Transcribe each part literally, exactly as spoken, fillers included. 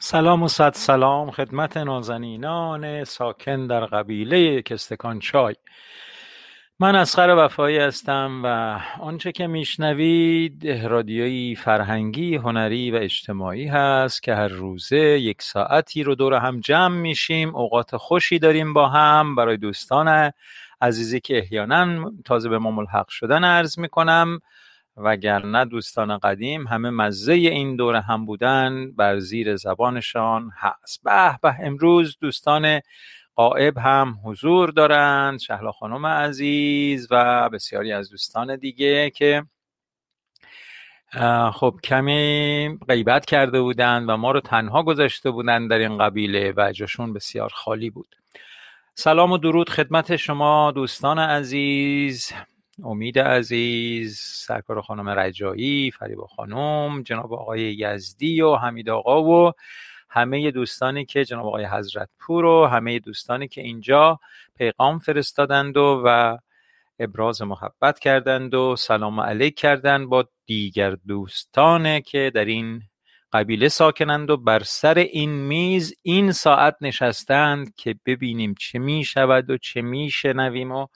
سلام و صد سلام خدمت نازنینان ساکن در قبیله کستکان چای. من اصغر وفایی هستم و آنچه که میشنوید رادیویی فرهنگی، هنری و اجتماعی هست که هر روزه یک ساعتی رو دور هم جمع میشیم، اوقات خوشی داریم با هم. برای دوستان عزیزی که احیانا تازه به ما ملحق شدن عرض میکنم، وگرنه دوستان قدیم همه مزه این دوره هم بودن بر زیر زبانشان هست. به به امروز دوستان غائب هم حضور دارند، شهلا خانم عزیز و بسیاری از دوستان دیگه که خب کمی غیبت کرده بودند و ما رو تنها گذاشته بودند در این قبیله و جاشون بسیار خالی بود. سلام و درود خدمت شما دوستان عزیز، امید عزیز، سرکار خانم رجایی، فریبا خانم، جناب آقای یزدی و حمید آقا و همه دوستانی که جناب آقای حضرتپور و همه دوستانی که اینجا پیغام فرستادند و, و ابراز محبت کردند و سلام علیک کردند با دیگر دوستانه که در این قبیله ساکنند و بر سر این میز این ساعت نشستند که ببینیم چه می شود و چه می شنویم و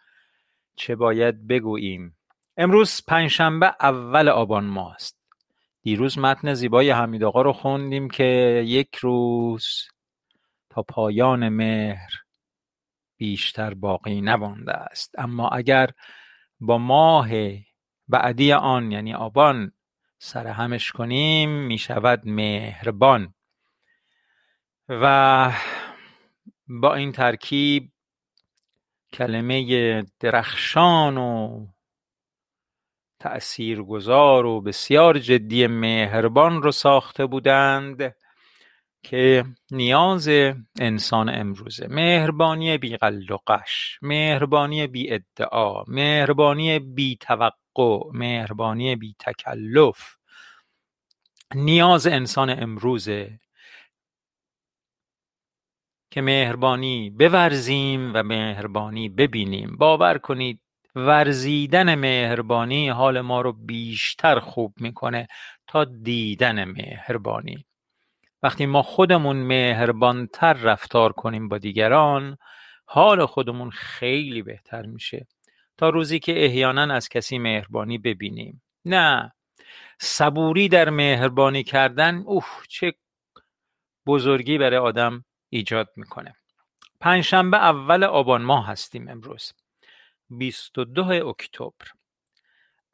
چه باید بگوییم. امروز پنجشنبه اول آبان ماه است. دیروز متن زیبای حمید آقا رو خوندیم که یک روز تا پایان مهر بیشتر باقی نمانده است، اما اگر با ماه بعدی آن یعنی آبان سر همش کنیم می شود مهربان، و با این ترکیب کلمه درخشان و تأثیرگذار و بسیار جدی مهربان رو ساخته بودند که نیاز انسان امروزه. مهربانی بی غل و غش، مهربانی بی ادعا، مهربانی بی توقع، مهربانی بی تکلف نیاز انسان امروزه که مهربانی بورزیم و مهربانی ببینیم. باور کنید ورزیدن مهربانی حال ما رو بیشتر خوب میکنه تا دیدن مهربانی. وقتی ما خودمون مهربانتر رفتار کنیم با دیگران، حال خودمون خیلی بهتر میشه تا روزی که احیانا از کسی مهربانی ببینیم. نه، صبوری در مهربانی کردن اوه چه بزرگی برای آدم ایجاد میکنه. پنجشنبه اول آبان ماه هستیم امروز، بیست و دو اکتبر،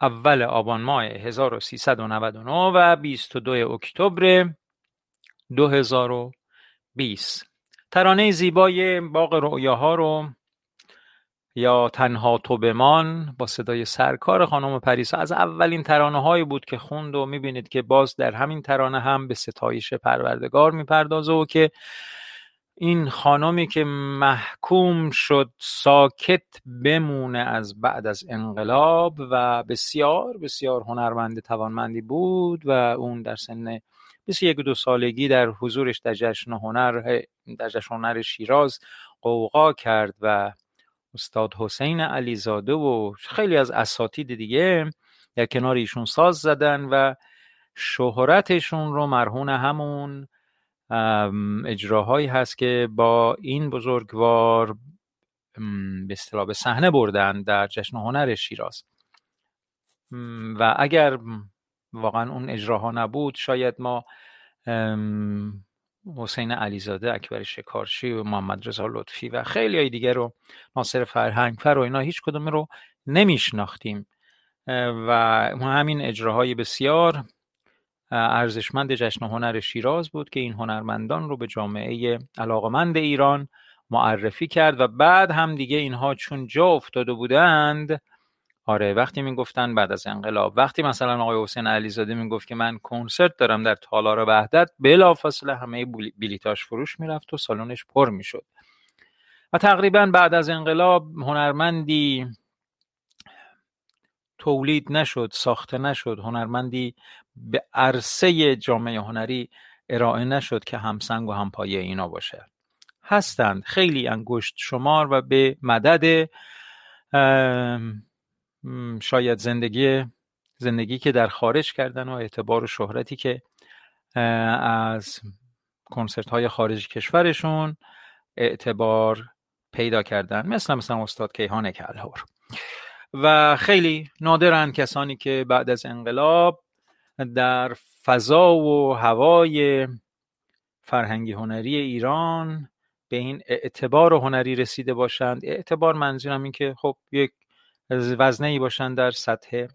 اول آبان ماه هزار و سیصد و نود و نه و بیست و دو اکتبر دو هزار و بیست. ترانه زیبای باغ رؤیاها رو یا تنها تو بمان با صدای سرکار خانم پریسا از اولین ترانه هایی بود که خوند و میبینید که باز در همین ترانه هم به ستایش پروردگار میپردازه و که این خانمی که محکوم شد ساکت بمونه از بعد از انقلاب و بسیار بسیار هنرمند توانمندی بود و اون در سن بیست و یک و دو سالگی در حضورش در جشن هنر در جشن هنر شیراز قوقا کرد و استاد حسین علیزاده و خیلی از اساتید دیگه در کنار ایشون ساز زدن و شهرتشون رو مرهون همون اجراهایی هست که با این بزرگوار به اصطلاح به صحنه بردن در جشن هنر شیراز. و اگر واقعا اون اجراها نبود شاید ما حسین علیزاده، اکبر شکارچی و محمد رضا لطفی و خیلی های دیگر رو، ناصر فرهنگفر و اینا، هیچ کدوم رو نمیشناختیم و همین اجراهای بسیار ارزشمند جشن هنر شیراز بود که این هنرمندان رو به جامعه علاقمند ایران معرفی کرد و بعد هم دیگه اینها چون جا افتاده بودند، آره وقتی میگفتن بعد از انقلاب، وقتی مثلا آقای حسین علیزاده میگفت که من کنسرت دارم در تالار وحدت، بلافاصله همه بلیتاش فروش میرفت و سالنش پر میشد. و تقریبا بعد از انقلاب هنرمندی تولید نشد، ساخته نشد، هنرمندی به عرصه جامعه هنری ارائه نشد که همسنگ و همپایه اینا باشه. هستند خیلی انگشت شمار و به مدد شاید زندگی زندگی که در خارج کردن و اعتبار و شهرتی که از کنسرت های خارج کشورشون اعتبار پیدا کردن، مثل مثلا استاد کیهان کالهور. و خیلی نادرن کسانی که بعد از انقلاب در فضا و هوای فرهنگی هنری ایران به این اعتبار هنری رسیده باشند. اعتبار منظورم این که خب یک وزنه‌ای باشند در سطح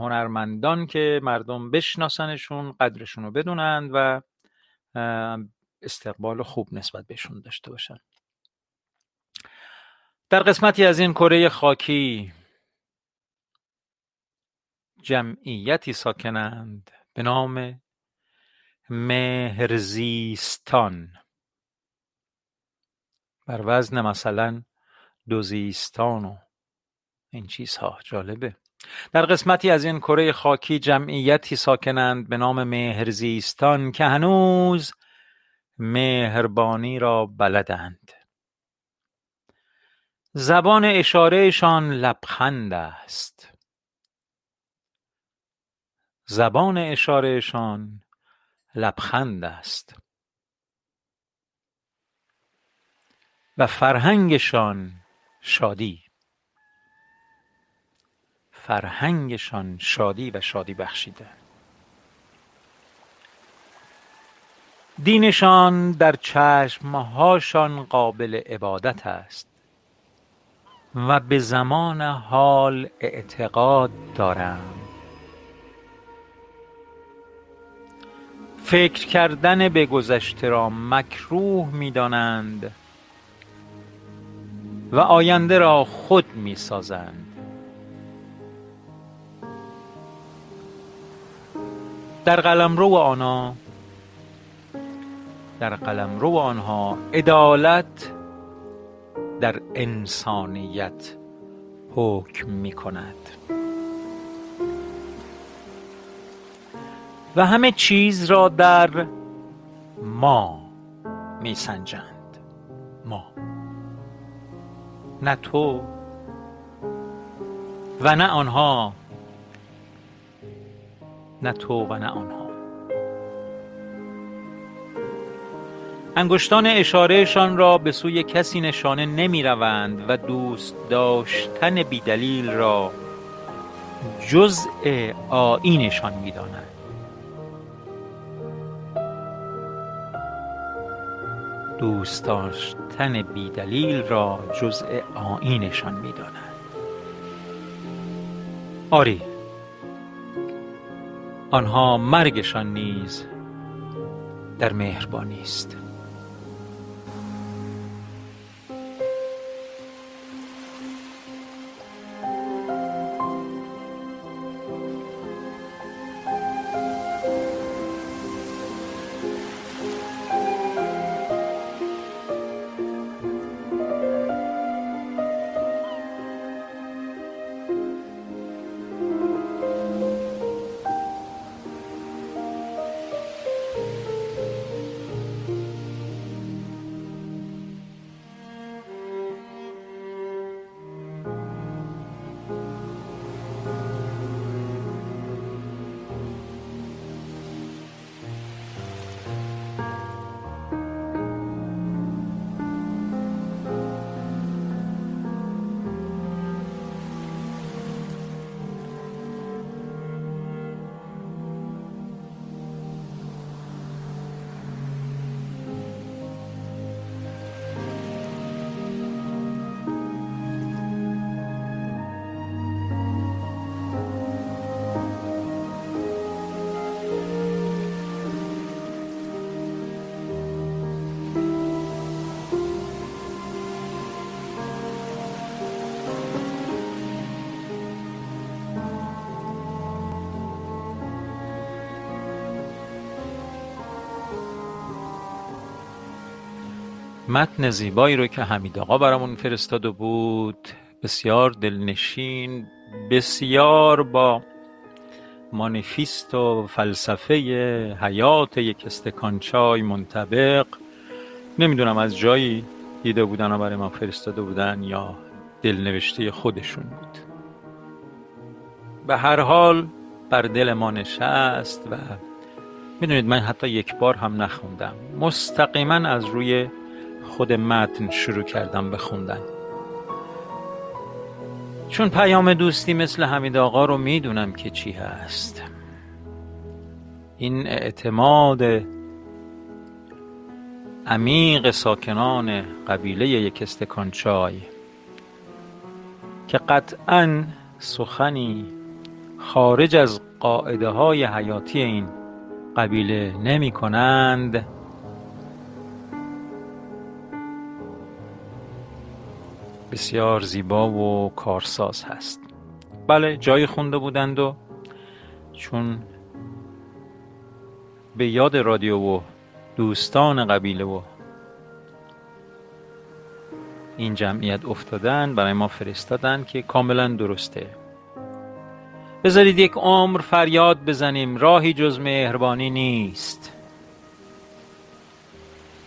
هنرمندان که مردم بشناسنشون، قدرشون رو بدونند و استقبال خوب نسبت بهشون داشته باشند. در قسمتی از این کره خاکی جمعیتی ساکنند به نام مهرزیستان بر وزن مثلا دوزیستان و این چیزها. جالبه. در قسمتی از این کره خاکی جمعیتی ساکنند به نام مهرزیستان که هنوز مهربانی را بلدند. زبان اشارهشان لبخند است. زبان اشارهشان لبخند است و فرهنگشان شادی. فرهنگشان شادی و شادی بخشیده. دینشان در چشمهاشان قابل عبادت است و به زمان حال اعتقاد دارند. فکر کردن به گذشته را مکروه می دانند و آینده را خود می سازند. در قلمرو آنها در قلمرو آنها عدالت در انسانیت حکم می کند و همه چیز را در ما می سنجند. ما، نه تو و نه آنها، نه تو و نه آنها. انگشتان اشارهشان را به سوی کسی نشانه نمی روند و دوست داشتن بیدلیل را جزء آیینشان می دانند. دوست داشتن بیدلیل را جزء آیینشان می دانند. آری، آنها مرگشان نیز در مهربانی است. متن زیبایی رو که حمید آقا برامون فرستاده بود، بسیار دلنشین، بسیار با مانیفیست و فلسفه حیات یک استکان چای منطبق. نمیدونم از جایی دیده بودن و برای ما فرستاده بودن یا دلنوشته خودشون بود. به هر حال بر دل ما نشست و میدونید من حتی یک بار هم نخوندم، مستقیما از روی خود متن شروع کردم به خوندن، چون پیام دوستی مثل حمید آقا رو میدونم که چی هست. این اعتماد عمیق ساکنان قبیله یک استکان چای که قطعاً سخنی خارج از قاعده های حیاتی این قبیله نمی کنند، بسیار زیبا و کارساز هست. بله، جایی خونده بودند و چون به یاد رادیو و دوستان قبیله و این جمعیت افتادن برای ما فرستادن که کاملا درسته. بذارید یک عمر فریاد بزنیم راهی جز مهربانی نیست،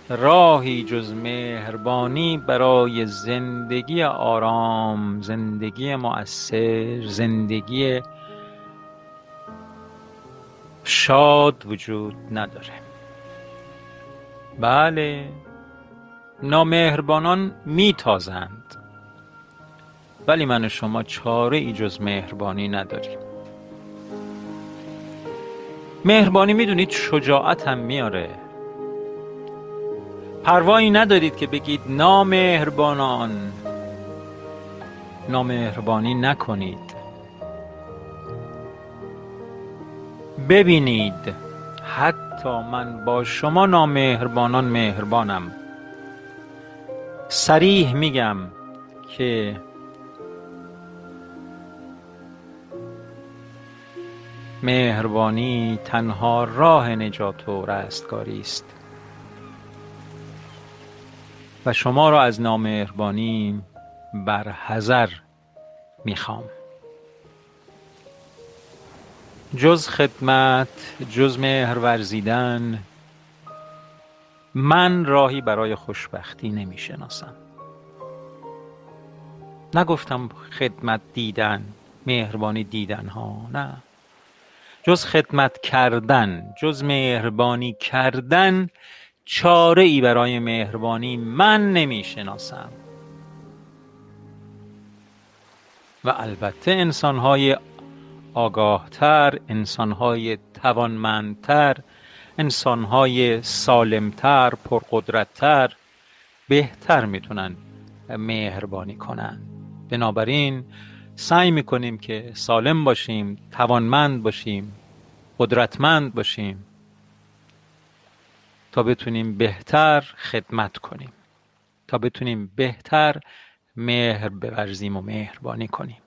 راهی جز مهربانی برای زندگی آرام، زندگی مؤثر، زندگی شاد وجود نداره. بله، نامهربانان میتازند، ولی من و شما چاره ای جز مهربانی نداریم. مهربانی میدونید شجاعت هم میاره. پروایی ندارید که بگید نامهربانان، نامهربانی نکنید. ببینید حتی من با شما نامهربانان مهربانم. صریح میگم که مهربانی تنها راه نجات و رستگاری است و شما را از نامهربانی برحذر میخوام. جز خدمت، جز مهر ورزیدن، من راهی برای خوشبختی نمیشناسم. نگفتم خدمت دیدن، مهربانی دیدن ها، نه، جز خدمت کردن، جز مهربانی کردن چاره ای برای مهربانی من نمیشناسم. و البته انسانهای آگاهتر، انسانهای توانمندتر، انسانهای سالمتر، پرقدرتتر بهتر میتونن مهربانی کنن. بنابراین سعی میکنیم که سالم باشیم، توانمند باشیم، قدرتمند باشیم تا بتونیم بهتر خدمت کنیم، تا بتونیم بهتر مهر بورزیم و مهربانی کنیم.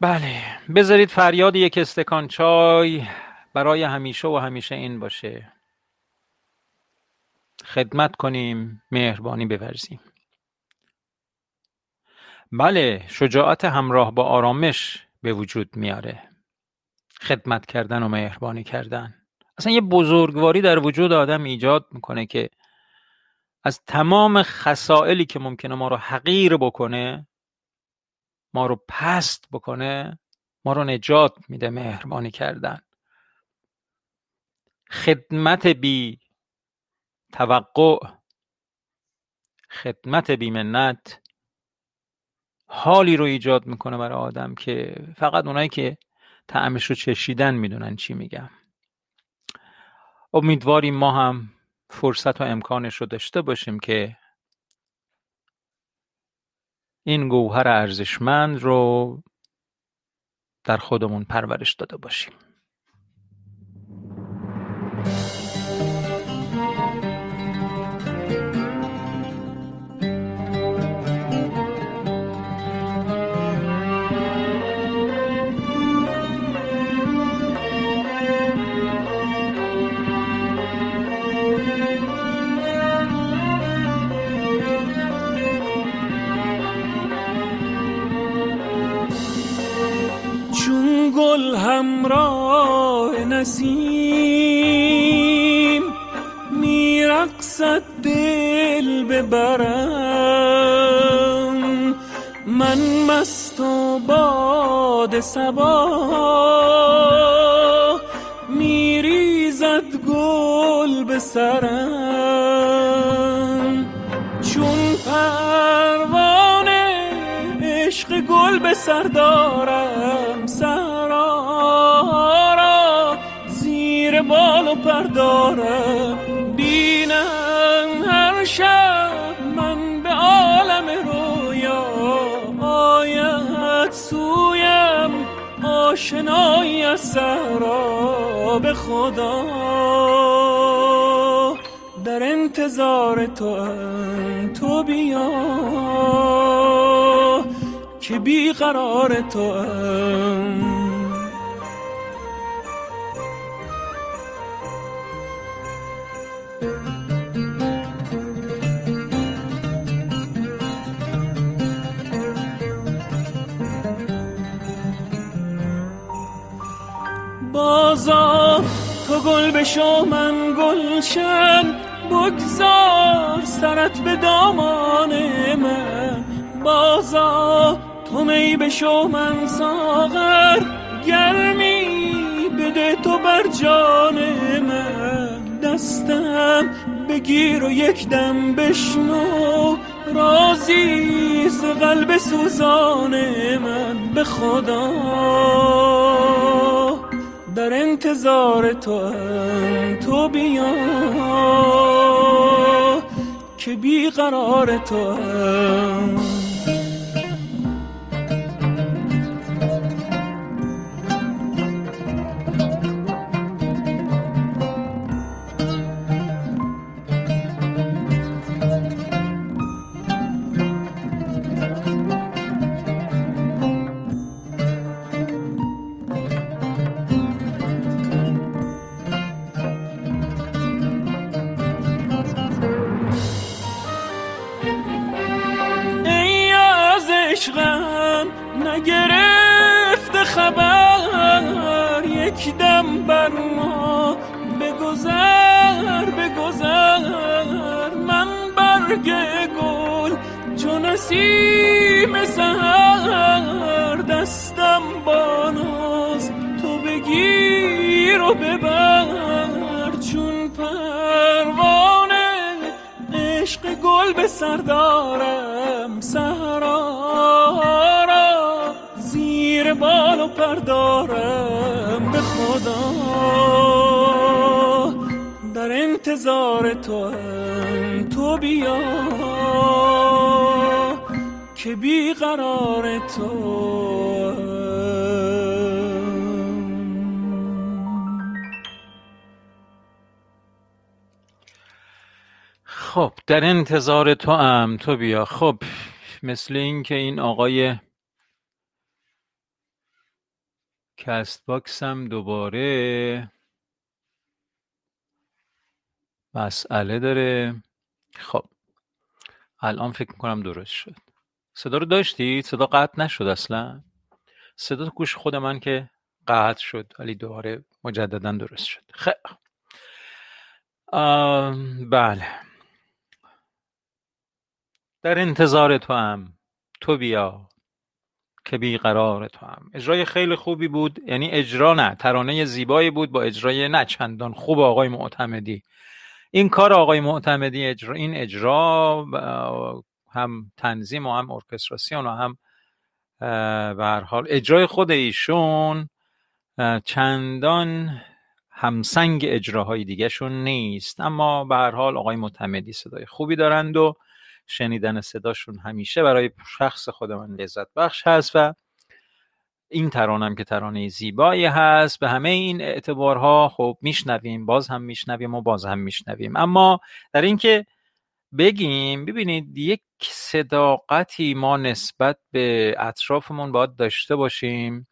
بله، بذارید فریاد یک استکان چای برای همیشه و همیشه این باشه: خدمت کنیم، مهربانی بورزیم. بله، شجاعت همراه با آرامش به وجود میاره خدمت کردن و مهربانی کردن. اصلا یه بزرگواری در وجود آدم ایجاد میکنه که از تمام خصائلی که ممکنه ما رو حقیر بکنه، ما رو پست بکنه، ما رو نجات میده مهربانی کردن. خدمت بی توقع، خدمت بی منت حالی رو ایجاد میکنه برای آدم که فقط اونایی که طعمش رو چشیدن میدونن چی میگم. امیدواریم ما هم فرصت و امکانش رو داشته باشیم که این گوهر ارزشمند رو در خودمون پرورش داده باشیم. گل همراه نسیم میرقصد دل ببرم، من مست و باد صبا میریزد گل به سرم، چون پروان عشق گل به سر دارم، بالو پردارم، بینم هر شب من به عالم رویا، آید سویم آشنایی از صحرا، به خدا در انتظار توام، تو بیا که بیقرار توام. گل بشومم گلشن، بگذار سرت به دامان من، بازا تو می بشومم ساغر، گرمی بده تو بر جان من، دستم بگیر و یک دم بشنو رازی ز قلب سوزان من، به خدا در انتظار تو تو بیا که بی قرار تو. نگرفت خبر یک دم بر ما بگذر بگذر، من برگ گل چون نسیم سحر، دستم با ناز تو بگیر و ببر، چون پروانه عشق گل به سر دارم، سهرا بالو پردارم، به خدا در انتظار تو تو بیا که بی قرار تو. خب در انتظار تو هم تو بیا. خب مثل این که این آقای کست باکس هم دوباره مسئله داره. خب الان فکر میکنم درست شد. صدا رو داشتید؟ صدا قطع نشد اصلا؟ صدا تو گوش خود من که قطع شد ولی دوباره مجددا درست شد. خب بله در انتظار تو هم تو بیا که بی قرار تو هم. اجرای خیلی خوبی بود، یعنی اجرا نه، ترانه زیبایی بود با اجرای نه چندان خوب آقای معتمدی. این کار آقای معتمدی اجرا، این اجرا هم تنظیم و هم ارکستراسیون و هم به هر حال اجرای خود ایشون چندان همسنگ اجراهای دیگه شون نیست، اما به هر حال آقای معتمدی صدای خوبی دارند و شنیدن صداشون همیشه برای شخص خود من لذت بخش هست و این ترانه هم که ترانه زیبایی هست. به همه این اعتبارها خب میشنویم، باز هم میشنویم و باز هم میشنویم، اما در این که بگیم ببینید یک صداقتی ما نسبت به اطرافمون باید داشته باشیم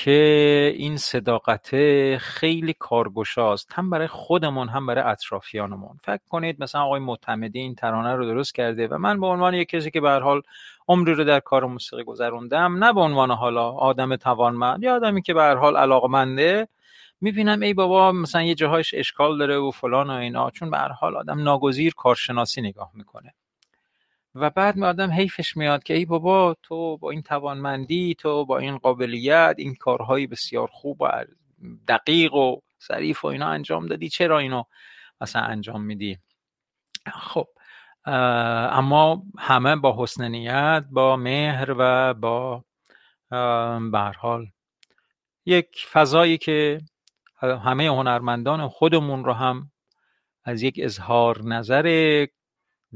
که این صداقت خیلی کارگشاست، هم برای خودمون هم برای اطرافیانمون. فکر کنید مثلا آقای معتمدی این ترانه رو درست کرده و من به عنوان یک کسی که به هر حال عمری رو در کار موسیقی گذروندم، نه به عنوان حالا آدم توانمند یا آدمی که به هر حال علاقمنده، میبینم ای بابا مثلا یه جاهایش اشکال داره و فلان و اینا، چون به هر حال آدم ناگزیر کارشناسی نگاه میکنه و بعد می آدم حیفش میاد که ای بابا تو با این توانمندی، تو با این قابلیت، این کارهای بسیار خوب و دقیق و ظریف و اینا انجام دادی، چرا اینو مثلا انجام میدی؟ خب اما همه با حسن نیت، با مهر و با به هر حال یک فضایی که همه هنرمندان خودمون رو هم از یک اظهار نظر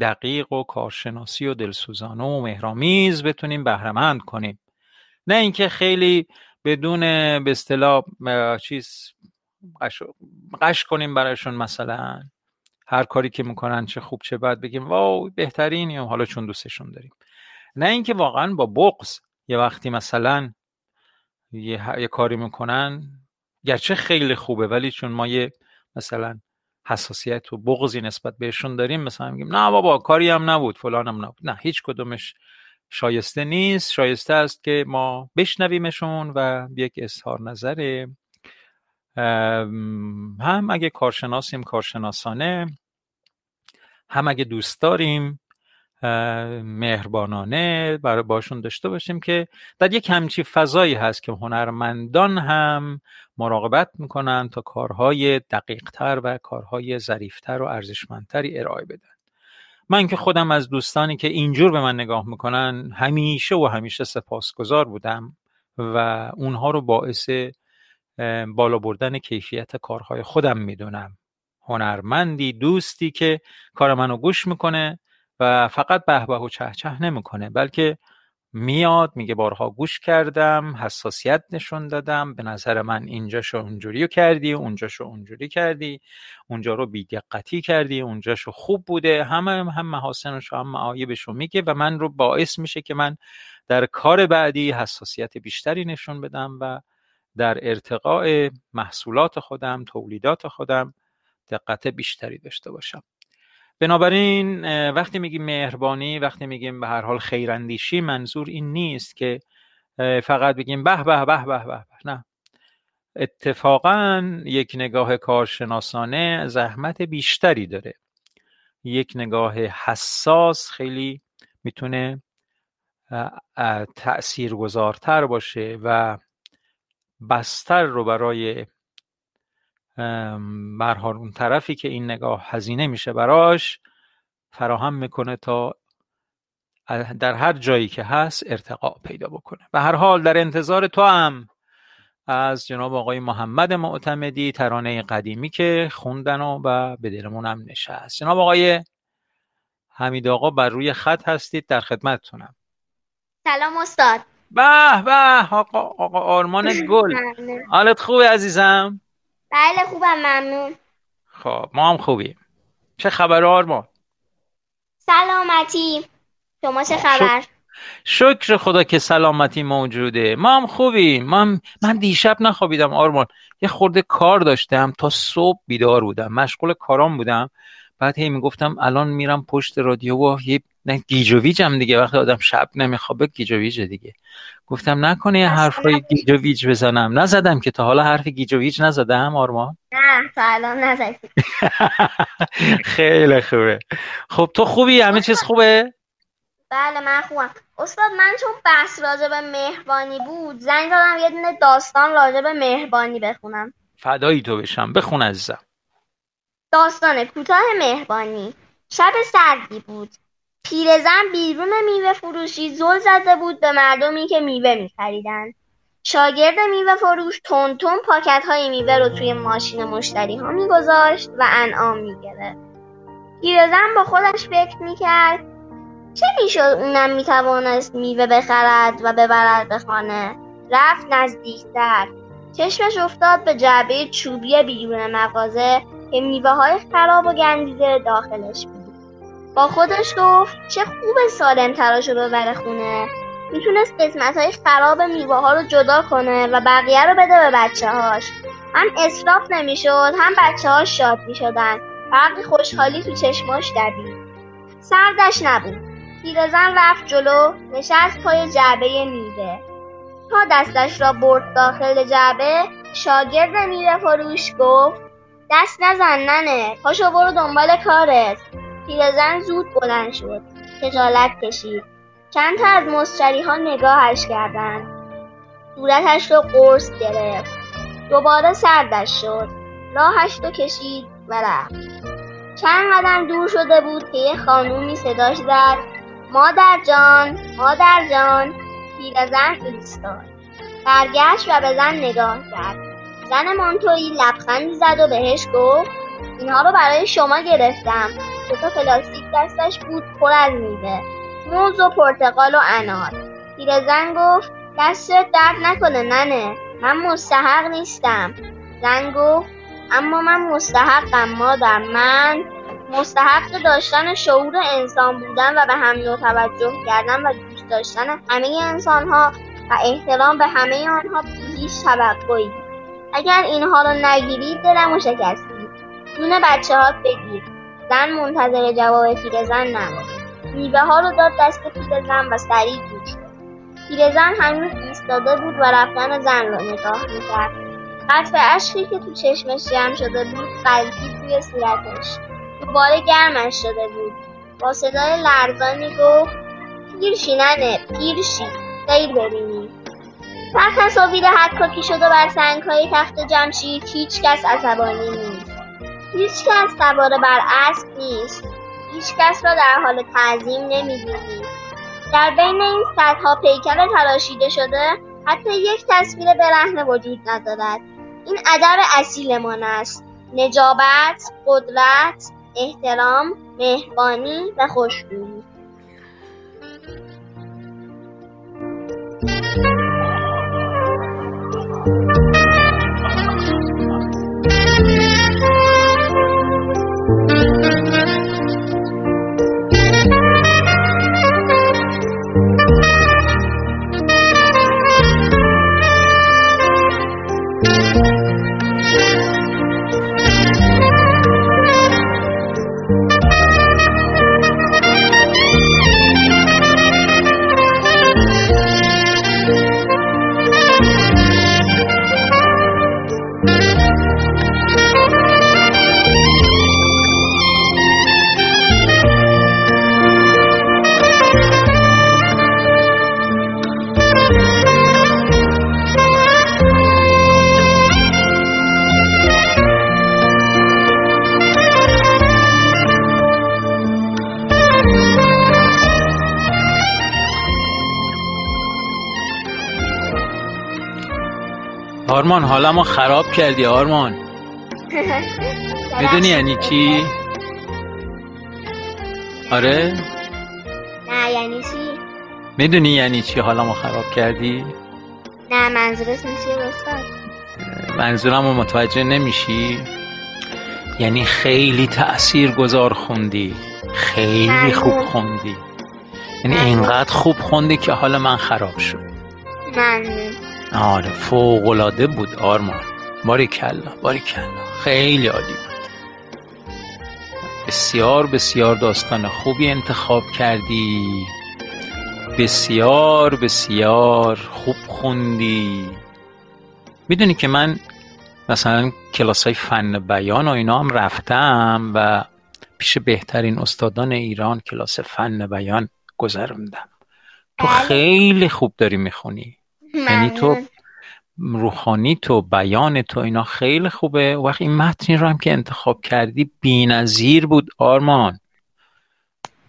دقیق و کارشناسی و دلسوزانه و مهرامیز بتونیم بهره‌مند کنیم، نه اینکه خیلی بدون به اصطلاح چیز قش, قش کنیم برایشون، مثلا هر کاری که میکنن چه خوب چه بد بگیم واو بهترینیم حالا چون دوستشون داریم، نه اینکه واقعا با بغض یه وقتی مثلا یه, یه کاری میکنن گرچه خیلی خوبه ولی چون ما یه مثلا حساسیت و بغضی نسبت بهشون داریم مثلا میگیم نه بابا کاری هم نبود فلان هم نبود، نه هیچ کدومش شایسته نیست. شایسته است که ما بشنویمشون و یک اظهار نظر هم اگه کارشناسیم کارشناسانه، هم اگه دوست داریم مهربانانه برای باشون داشته باشیم که در یک همچی فضایی هست که هنرمندان هم مراقبت میکنن تا کارهای دقیقتر و کارهای ظریفتر و ارزشمندتری ارائه بدن. من که خودم از دوستانی که اینجور به من نگاه میکنن همیشه و همیشه سپاسگزار بودم و اونها رو باعث بالا بردن کیفیت کارهای خودم میدونم. هنرمندی، دوستی که کار منو گوش میکنه و فقط به به و چه چه نمیکنه، بلکه میاد میگه بارها گوش کردم، حساسیت نشون دادم، به نظر من اینجاشو اونجوریو کردی، اونجاشو اونجوری کردی، اونجا رو بی‌دقتی کردی، اونجاشو خوب بوده، همه هم محاسنش هم معایبشو میگه و من رو باعث میشه که من در کار بعدی حساسیت بیشتری نشون بدم و در ارتقاء محصولات خودم، تولیدات خودم دقت بیشتری داشته باشم. بنابراین وقتی میگیم مهربانی، وقتی میگیم به هر حال خیراندیشی، منظور این نیست که فقط بگیم به به به به به، نه. اتفاقاً یک نگاه کارشناسانه زحمت بیشتری داره. یک نگاه حساس خیلی میتونه تأثیرگذارتر باشه و بستر رو برای برهار اون طرفی که این نگاه هزینه میشه براش فراهم میکنه تا در هر جایی که هست ارتقا پیدا بکنه. به هر حال در انتظار تو هم از جناب آقای محمد معتمدی ترانه قدیمی که خوندن و به دلمون هم نشست. جناب آقای حمید آقا بر روی خط هستید، در خدمتتونم. سلام استاد. به به آقا, آقا آرمان گل، حالت خوبه عزیزم؟ بله خوبم ممنون. خب ما هم خوبیم. چه خبر آرمان؟ سلامتی. شما چه خبر؟ شک... شکر خدا که سلامتی موجوده. ما هم خوبیم. من من دیشب نخوابیدم آرمان، یه خورده کار داشتم تا صبح بیدار بودم، مشغول کارام بودم. بعد هی میگفتم الان میرم پشت رادیو و یه نه گیجویجم دیگه، وقتی آدم شب نمیخوابه گیجویج دیگه. گفتم نکنه یه حرفای گیجویج بزنم. نزدم که تا حالا حرف گیجویج نزدم آرمان؟ نه تا الان نزدی. خیلی خوبه. خب تو خوبی؟ همه چیز خوبه؟ بله من خوبم استاد. من چون بحث راجع به مهربانی بود زنگ زدم یه دونه داستان راجع به مهربانی بخونم. فدایی تو بشم، بخون عزیزم. داستان کوتاه مهربانی. شب سردی بود. پیرزن بیرون میوه فروشی زل زده بود به مردمی که میوه می‌خریدن. شاگرد میوه فروش تون تون پاکت‌های میوه رو توی ماشین مشتری‌ها می‌گذاشت و انعام می‌گرفت. پیرزن با خودش فکر می‌کرد چه می‌شد اونم می‌توانست میوه بخرد و ببرد به خانه. رفت نزدیک‌تر. چشمش افتاد به جعبه چوبی بیرون مغازه که میوه‌های خراب و گندیده داخلش بود. با خودش گفت چه خوبه سالم تراشو ببره خونه. میتونست قسمت‌های خراب میوه‌ها رو جدا کنه و بقیه رو بده به بچه‌هاش. هم اسراف نمیشد، هم بچه‌هاش شاد میشدن. برق خوشحالی تو چشماش دوید. سردش نبود. پیرزن رفت جلو، نشست پای جعبه میوه. تا دستش را برد داخل جعبه، شاگرد میوه فروش گفت دست نزن ننه، پاشو برو دنبال کارت. پیرزن زود بلند شد، خجالت کشید. چند تا از مشتری‌ها نگاهش کردند. صورتش رو قرص گرفت. دوباره سردش شد. راهش رو کشید و رفت. چند قدم دور شده بود که یه خانومی صداش زد مادر جان، مادر جان. پیرزن ایستاد. برگشت و به زن نگاه کرد. زن مانتویی لبخندی زد و بهش گفت اینها رو برای شما گرفتم. دوتا پلاستیک دستش بود پر از میوه، موز و پرتقال و انار. پیرزن گفت دستت درد نکنه ننه، من مستحق نیستم. زن گفت اما من مستحقم مادر. من مستحق داشتن شعور انسان بودن و به هم توجه کردن و دوست داشتن همه انسان‌ها و احترام به همه آنها بی هیچ توقعی. اگر اینها رو نگیرید دلمو شکستید. دونه بچه‌هات بگیر. زن منتظر جواب پیرزن نماند. میوه ها رو داد دست پیرزن و سریع گوش داد. پیرزن هنوز ایستاده بود و رفتن زن رو نگاه می‌کرد. قطره اشکی که تو چشمش جمع شده بود غلتید روی صورتش. تو بال گرمش شده بود. با صدای لرزانی گفت پیرشی ننه، پیرشی، دیر ببینی. تخت سفید حکاکی شد و بر سنگ‌های تخت جمشید هیچ کس عصبانی نیست. هیچ کس سوار بر اسب نیست. هیچ کس را در حال تعظیم نمی‌بینی. در بین این صدها پیکر تراشیده شده حتی یک تصویر برهنه وجود ندارد. این ادب اصیلمان است. نجابت، قدرت، احترام، مهربانی و خوشبینی. آرمان حالا ما خراب کردی آرمان. میدونی یعنی چی؟ آره؟ نه یعنی چی؟ میدونی یعنی چی حالا ما خراب کردی؟ نه منظورت میشه بسید منظورم رو متوجه نمیشی؟ یعنی خیلی تأثیر گذار خوندی، خیلی خوب خوندی، یعنی اینقدر خوب خوندی که حالا من خراب شد. ممنون. آره فوق‌العاده بود آرمان، باریکالله باریکالله، خیلی عالی بود. بسیار بسیار داستان خوبی انتخاب کردی، بسیار بسیار خوب خوندی. میدونی که من مثلا کلاسای فن بیان و اینا هم رفتم و پیش بهترین استادان ایران کلاس فن بیان گذروندم. تو خیلی خوب داری میخونی، یعنی تو روحانی تو بیان تو اینا خیلی خوبه. وقتی این متنی رو هم که انتخاب کردی بی‌نظیر بود آرمان.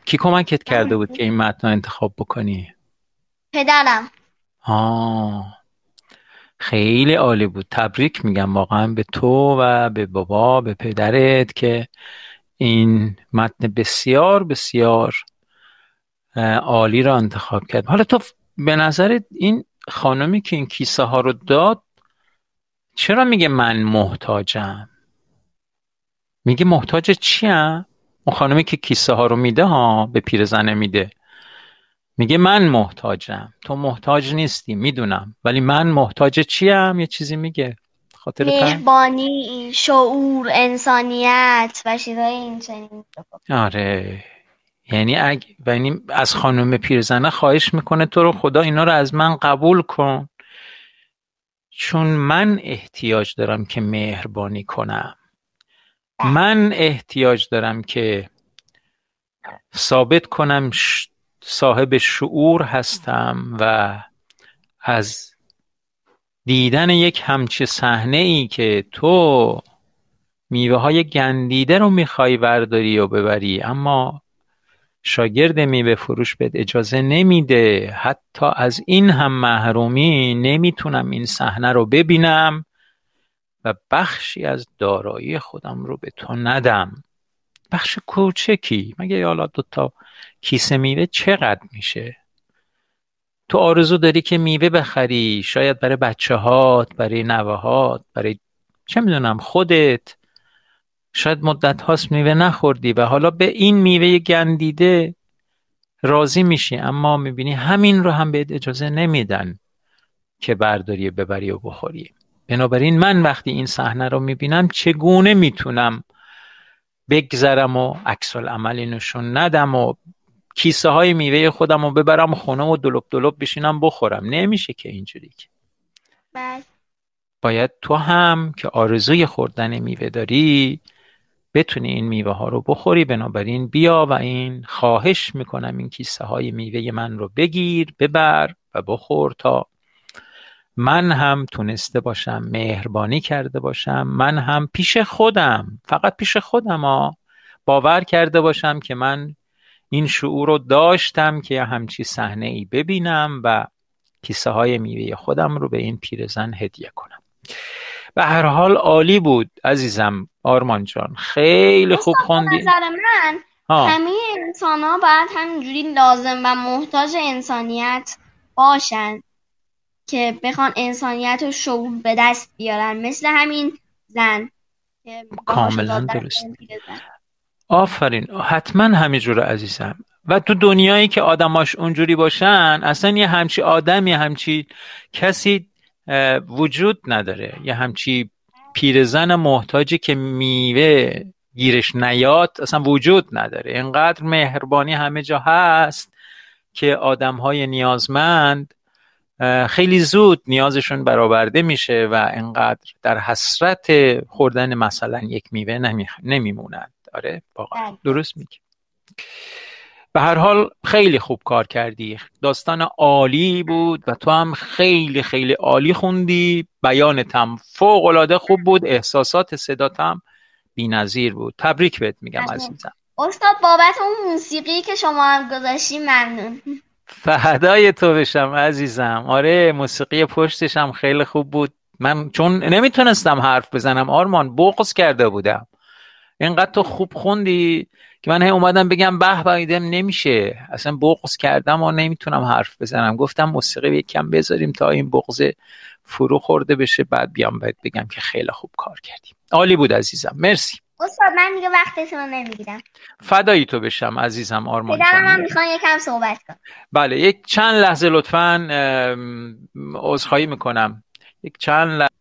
کی کمکت کرده بود که این متن رو انتخاب بکنی؟ پدرم. آه خیلی عالی بود، تبریک میگم واقعا به تو و به بابا به پدرت که این متن بسیار بسیار عالی رو انتخاب کرد. حالا تو به نظرت این خانمی که این کیسه ها رو داد چرا میگه من محتاجم؟ میگه محتاج چیم؟ اون خانمی که کیسه ها رو میده ها، به پیرزنه میده، میگه من محتاجم، تو محتاج نیستی میدونم، ولی من محتاج چیم؟ یه چیزی میگه خاطر مهربانی، شعور، انسانیت و چیزای این چنین. آره یعنی اگه یعنی از خانم پیرزنه خواهش میکنه تو رو خدا اینا رو از من قبول کن چون من احتیاج دارم که مهربانی کنم، من احتیاج دارم که ثابت کنم صاحب شعور هستم و از دیدن یک همچه صحنه ای که تو میوه های گندیده رو میخوای برداری و ببری اما شاگرد میوه فروش بهت اجازه نمیده، حتی از این هم محرومی، نمیتونم این صحنه رو ببینم و بخشی از دارایی خودم رو به تو ندم، بخش کوچکی. مگه یالا دوتا کیسه میوه چقدر میشه؟ تو آرزو داری که میوه بخری، شاید برای بچه هات، برای نوهات، برای چه میدونم خودت، شاید مدت هاست میوه نخوردی و حالا به این میوه گندیده راضی میشی اما میبینی همین رو هم بهت اجازه نمیدن که برداری ببری و بخوری. بنابراین من وقتی این صحنه رو میبینم چگونه میتونم بگذرم و عکس العمل اینشون ندم و کیسه های میوه خودم رو ببرم خونه و دلوب دلوب بشینم بخورم؟ نمیشه که اینجوری که. بله باید تو هم که آرزوی خوردن میوه داری بتونی این میوه ها رو بخوری. بنابراین بیا و این خواهش میکنم این کیسه های میوه من رو بگیر، ببر و بخور تا من هم تونسته باشم، مهربانی کرده باشم، من هم پیش خودم، فقط پیش خودم ها، باور کرده باشم که من این شعور رو داشتم که همچی صحنه ای ببینم و کیسه های میوه خودم رو به این پیرزن هدیه کنم. به هر حال عالی بود عزیزم آرمان جان، خیلی خوب خوندی. به نظر من همه انسان ها باید همینجوری لازم و محتاج انسانیت باشن که بخوان انسانیت رو شعور به دست بیارن، مثل همین زن. کاملا درست، آفرین، حتما همینجوره عزیزم. و تو دنیایی که آدماش اونجوری باشن اصلا یه همچی آدم، یه همچی کسی وجود نداره، یه همچی پیرزن محتاجی که میوه گیرش نیاد اصلا وجود نداره. اینقدر مهربانی همه جا هست که آدمهای نیازمند خیلی زود نیازشون برآورده میشه و اینقدر در حسرت خوردن مثلا یک میوه نمی... نمیمونند. آره واقعا درست میگی. به هر حال خیلی خوب کار کردی، داستان عالی بود و تو هم خیلی خیلی عالی خوندی، بیانت هم فوق العاده خوب بود، احساسات صدات هم بی‌نظیر بود. تبریک بهت میگم عزیزم. استاد بابت اون موسیقی که شما هم گذاشتی ممنون. فدای تو بشم عزیزم. آره موسیقی پشتش هم خیلی خوب بود. من چون نمیتونستم حرف بزنم آرمان، بغض کرده بودم، اینقدر تو خوب خوندی که من هی اومدم بگم به بایدم نمیشه، اصلا بغض کردم و نمیتونم حرف بزنم. گفتم موسیقی یکم بذاریم تا این بغض فرو خورده بشه، بعد بیام باید بگم که خیلی خوب کار کردیم. عالی بود عزیزم، مرسی استاد. من دیگه وقتتون رو نمیگیرم، فدای تو بشم عزیزم آرمان. پدرم هم میخوان یکم صحبت کنم. بله یک چند لحظه لطفاً، عذرخواهی میکنم یک چند لحظه.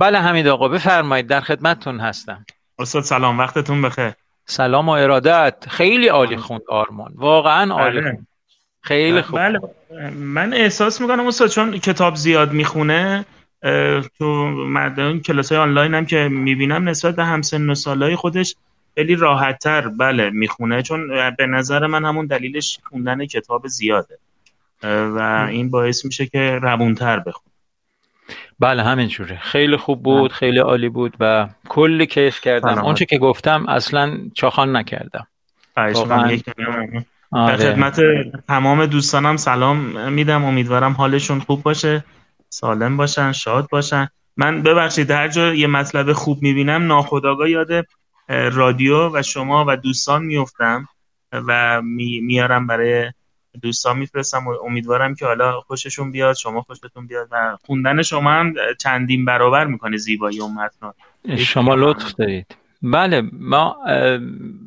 بله حمید آقا بفرمایید، در خدمتتون هستم. استاد سلام، وقتتون بخیر. سلام و ارادت. خیلی عالی خوند آرمان، واقعا عالی خوند. خیلی خوب. بله من احساس میکنم استاد چون کتاب زیاد میخونه، تو مدن کلاس‌های آنلاین هم که میبینم نسبت به همسن و سالای خودش خیلی راحت‌تر بله میخونه، چون به نظر من همون دلیلش خوندن کتاب زیاده و این باعث میشه که روان‌تر بخونه. بله همینجوره، خیلی خوب بود، خیلی عالی بود و کلی کیف کردم. اون چه که گفتم اصلا چاخان نکردم. واقعا در خدمت تمام دوستانم سلام میدم، امیدوارم حالشون خوب باشه، سالم باشن، شاد باشن. من ببخشید هر جا یه مطلب خوب میبینم ناخودآگاه یاد رادیو و شما و دوستان میافتم و می... میارم برای دوستان میفرستم و امیدوارم که حالا خوششون بیاد، شما خوشتون بیاد و خوندن شما هم چندین برابر میکنه زیبایی اون متن. شما لطف دارید. بله ما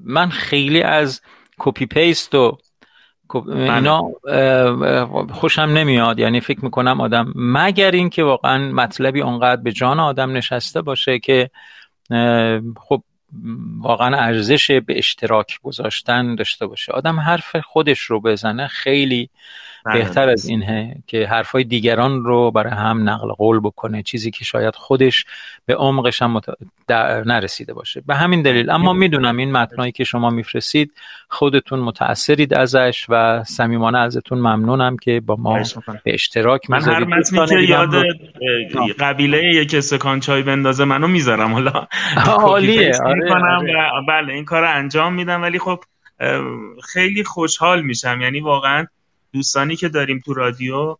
من خیلی از کپی پیست و اینا خوشم نمیاد، یعنی فکر میکنم آدم مگر این که واقعا مطلبی اونقدر به جان آدم نشسته باشه که خب واقعا ارزش به اشتراک گذاشتن داشته باشه. آدم حرف خودش رو بزنه خیلی بهتر از اینه که حرفای دیگران رو برای هم نقل قول بکنه، چیزی که شاید خودش به عمقش هم نرسیده باشه. به همین دلیل اما میدونم این متنایی که شما میفرستید خودتون متأثرید ازش و صمیمانه ازتون ممنونم که با ما به اشتراک میذارید. من هر متنی که یاد قبیله یک استکان چای بندازه منو میذارم، حالا عالیه. بله این کارو انجام میدم، ولی خب خیلی خوشحال میشم، یعنی واقعا دوستانی که داریم تو رادیو.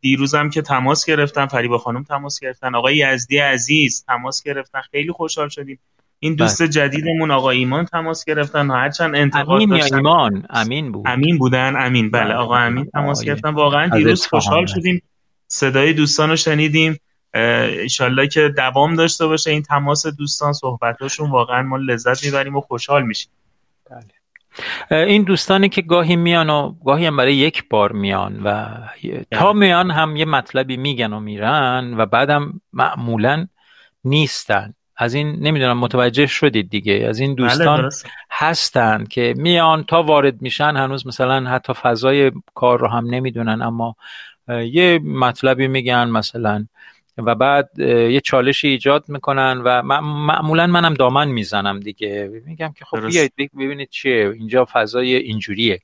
دیروزم که تماس گرفتن، فریبا خانم تماس گرفتن، آقای یزدی عزیز تماس گرفتن، خیلی خوشحال شدیم. این دوست بس. جدیدمون آقای ایمان تماس گرفتن، هرچند انتقاد امین داشتن. ایمان امین بود، امین بودن، امین بله آقا امین تماس آه. گرفتن. واقعا دیروز خوشحال شدیم، صدای دوستان رو شنیدیم، انشالله که دوام داشته باشه این تماس دوستان، صحبتاشون واقعا ما لذت میبریم و خوشحال میشیم. بله این دوستانی که گاهی میان و گاهی هم برای یک بار میان و تا میان هم یه مطلبی میگن و میرن و بعدم معمولاً نیستن از این نمیدونم متوجه شدید دیگه، از این دوستان هستن که میان تا وارد میشن هنوز مثلا حتی فضای کار رو هم نمیدونن، اما یه مطلبی میگن مثلا و بعد یه چالشی ایجاد میکنن و معمولا منم دامن میزنم دیگه، میگم که خب بیایید ببینید چیه، اینجا فضای اینجوریه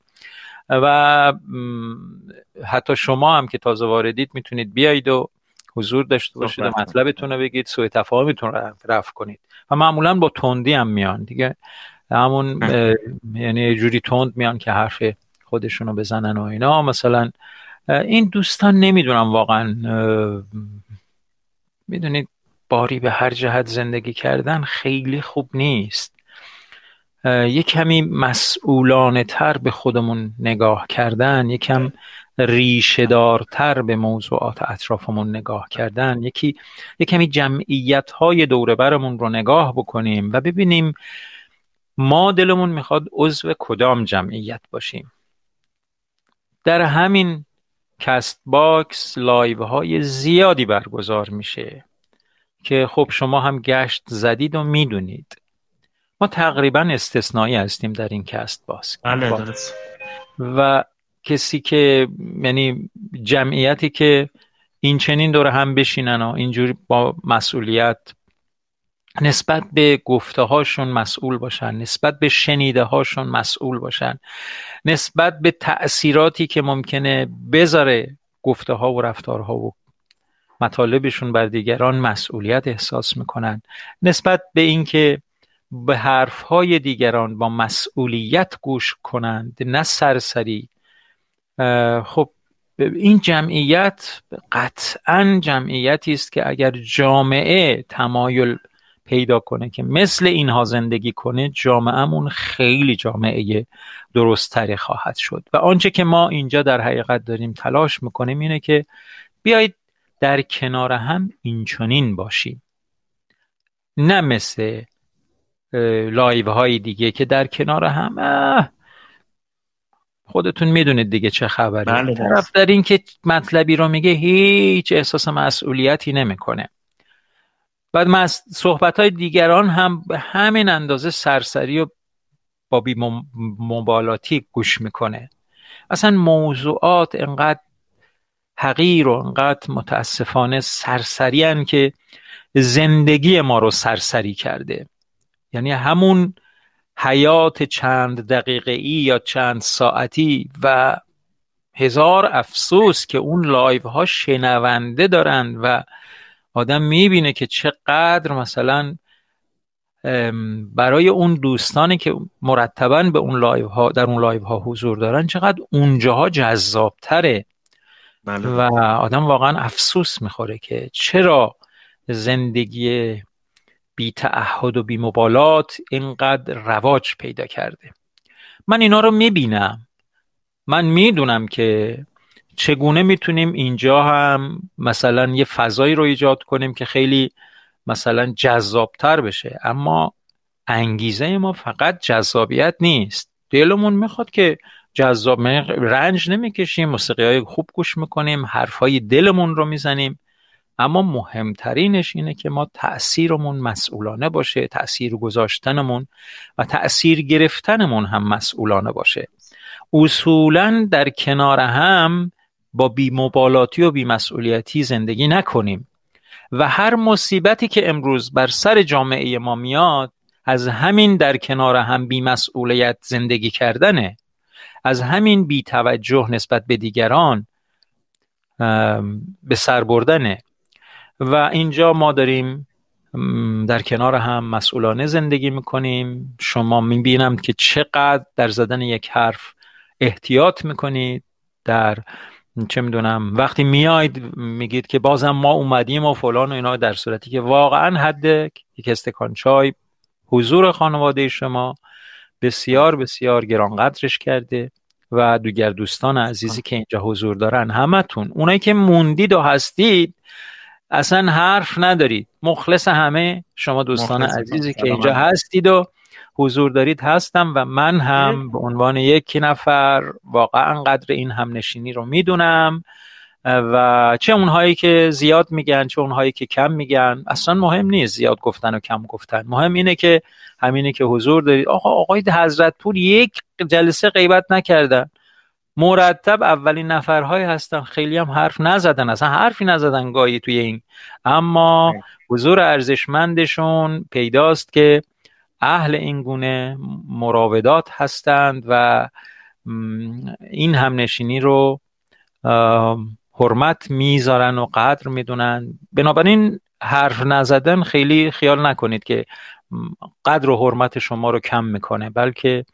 و حتی شما هم که تازه واردید میتونید بیایید و حضور داشته باشید و مطلبتون رو بگید، سوء تفاهمتون رو رفع کنید. و معمولا با تندی هم میان دیگه، همون یعنی جوری تند میان که حرف خودشون رو بزنن و اینا. مثلا این دوستان نمیدونم واقعا، میدونید باری به هر جهت زندگی کردن خیلی خوب نیست، یه کمی مسئولانه تر به خودمون نگاه کردن، یه کم ریشه دارتر به موضوعات اطرافمون نگاه کردن، یکی یه کمی جمعیت‌های دور برمون رو نگاه بکنیم و ببینیم ما دلمون میخواد عضو کدام جمعیت باشیم. در همین کست باکس لایوهای زیادی برگزار میشه که خب شما هم گشت زدید و میدونید ما تقریبا استثنایی هستیم در این کست باکس. و کسی که یعنی جمعیتی که این چنین دور هم بشینن و اینجوری با مسئولیت نسبت به گفته هاشون مسئول باشن، نسبت به شنیده هاشون مسئول باشن، نسبت به تأثیراتی که ممکنه بذاره گفته ها و رفتارها و مطالبشون بر دیگران مسئولیت احساس میکنن، نسبت به اینکه به حرفهای دیگران با مسئولیت گوش کنند نه سرسری. خب این جمعیت قطعاً جمعیتی است که اگر جامعه تمایل پیدا کنه که مثل اینها زندگی کنه، جامعهمون خیلی جامعه درست‌تری خواهد شد. و آنچه که ما اینجا در حقیقت داریم تلاش میکنیم اینه که بیایید در کنار هم اینچنین باشیم، نه مثل لایوهای دیگه که در کنار هم خودتون میدونید دیگه چه خبره، طرف در این که مطلبی رو میگه هیچ احساس مسئولیتی نمیکنه، بعد ما از صحبت‌های دیگران هم به همین اندازه سرسری و با بی‌مبالاتی گوش میکنه. اصلا موضوعات انقدر حقیر و انقدر متاسفانه سرسری ان که زندگی ما رو سرسری کرده، یعنی همون حیات چند دقیقه‌ای یا چند ساعتی. و هزار افسوس که اون لایوها شنونده دارن و آدم میبینه که چقدر مثلا برای اون دوستانی که مرتباً به اون لایوها در اون لایوها حضور دارن چقدر اونجاها جذابتره. بله. و آدم واقعا افسوس میخوره که چرا زندگی بی تعهد و بی مبالات اینقدر رواج پیدا کرده. من اینا رو میبینم، من میدونم که چگونه میتونیم اینجا هم مثلا یه فضایی رو ایجاد کنیم که خیلی مثلا جذابتر بشه، اما انگیزه ما فقط جذابیت نیست، دلمون میخواد که جذاب، رنج نمیکشیم، موسیقی‌های خوب گوش میکنیم، حرفای دلمون رو میزنیم، اما مهمترینش اینه که ما تأثیرمون مسئولانه باشه، تأثیر گذاشتنمون و تأثیر گرفتنمون هم مسئولانه باشه. اصولاً در کنار هم با بی‌مبالاتی و بی‌مسئولیتی زندگی نکنیم و هر مصیبتی که امروز بر سر جامعه ما میاد از همین در کنار هم بی‌مسئولیت زندگی کردنه، از همین بی‌توجه نسبت به دیگران به سر بردنه. و اینجا ما داریم در کنار هم مسئولانه زندگی میکنیم، شما میبینم که چقدر در زدن یک حرف احتیاط میکنید، در چه میدونم وقتی میاید میگید که بازم ما اومدیم و فلان و اینا، در صورتی که واقعا حد یک استکان چای حضور خانواده شما بسیار بسیار گرانقدرش کرده. و دیگر دوستان عزیزی که اینجا حضور دارن همتون، اونایی که موندید و هستید اصلا حرف ندارید، مخلص همه شما دوستان عزیزی که اینجا هستید و حضور دارید هستم. و من هم به عنوان یک نفر واقعا قدر این همنشینی رو میدونم و چه اونهایی که زیاد میگن چه اونهایی که کم میگن، اصلا مهم نیست زیاد گفتن و کم گفتن، مهم اینه که همینه که حضور دارید. آقا آقای حضرتپور یک جلسه غیبت نکردن، مرتب اولین نفرهای هستن، خیلی هم حرف نزدن، اصلا حرفی نزدن گاهی توی این، اما حضور ارزشمندشون پیداست که اهل این گونه مراودات هستند و این همنشینی رو حرمت میذارن و قدر میدونن. بنابراین حرف نزدن خیلی خیال نکنید که قدر و حرمت شما رو کم میکنه، بلکه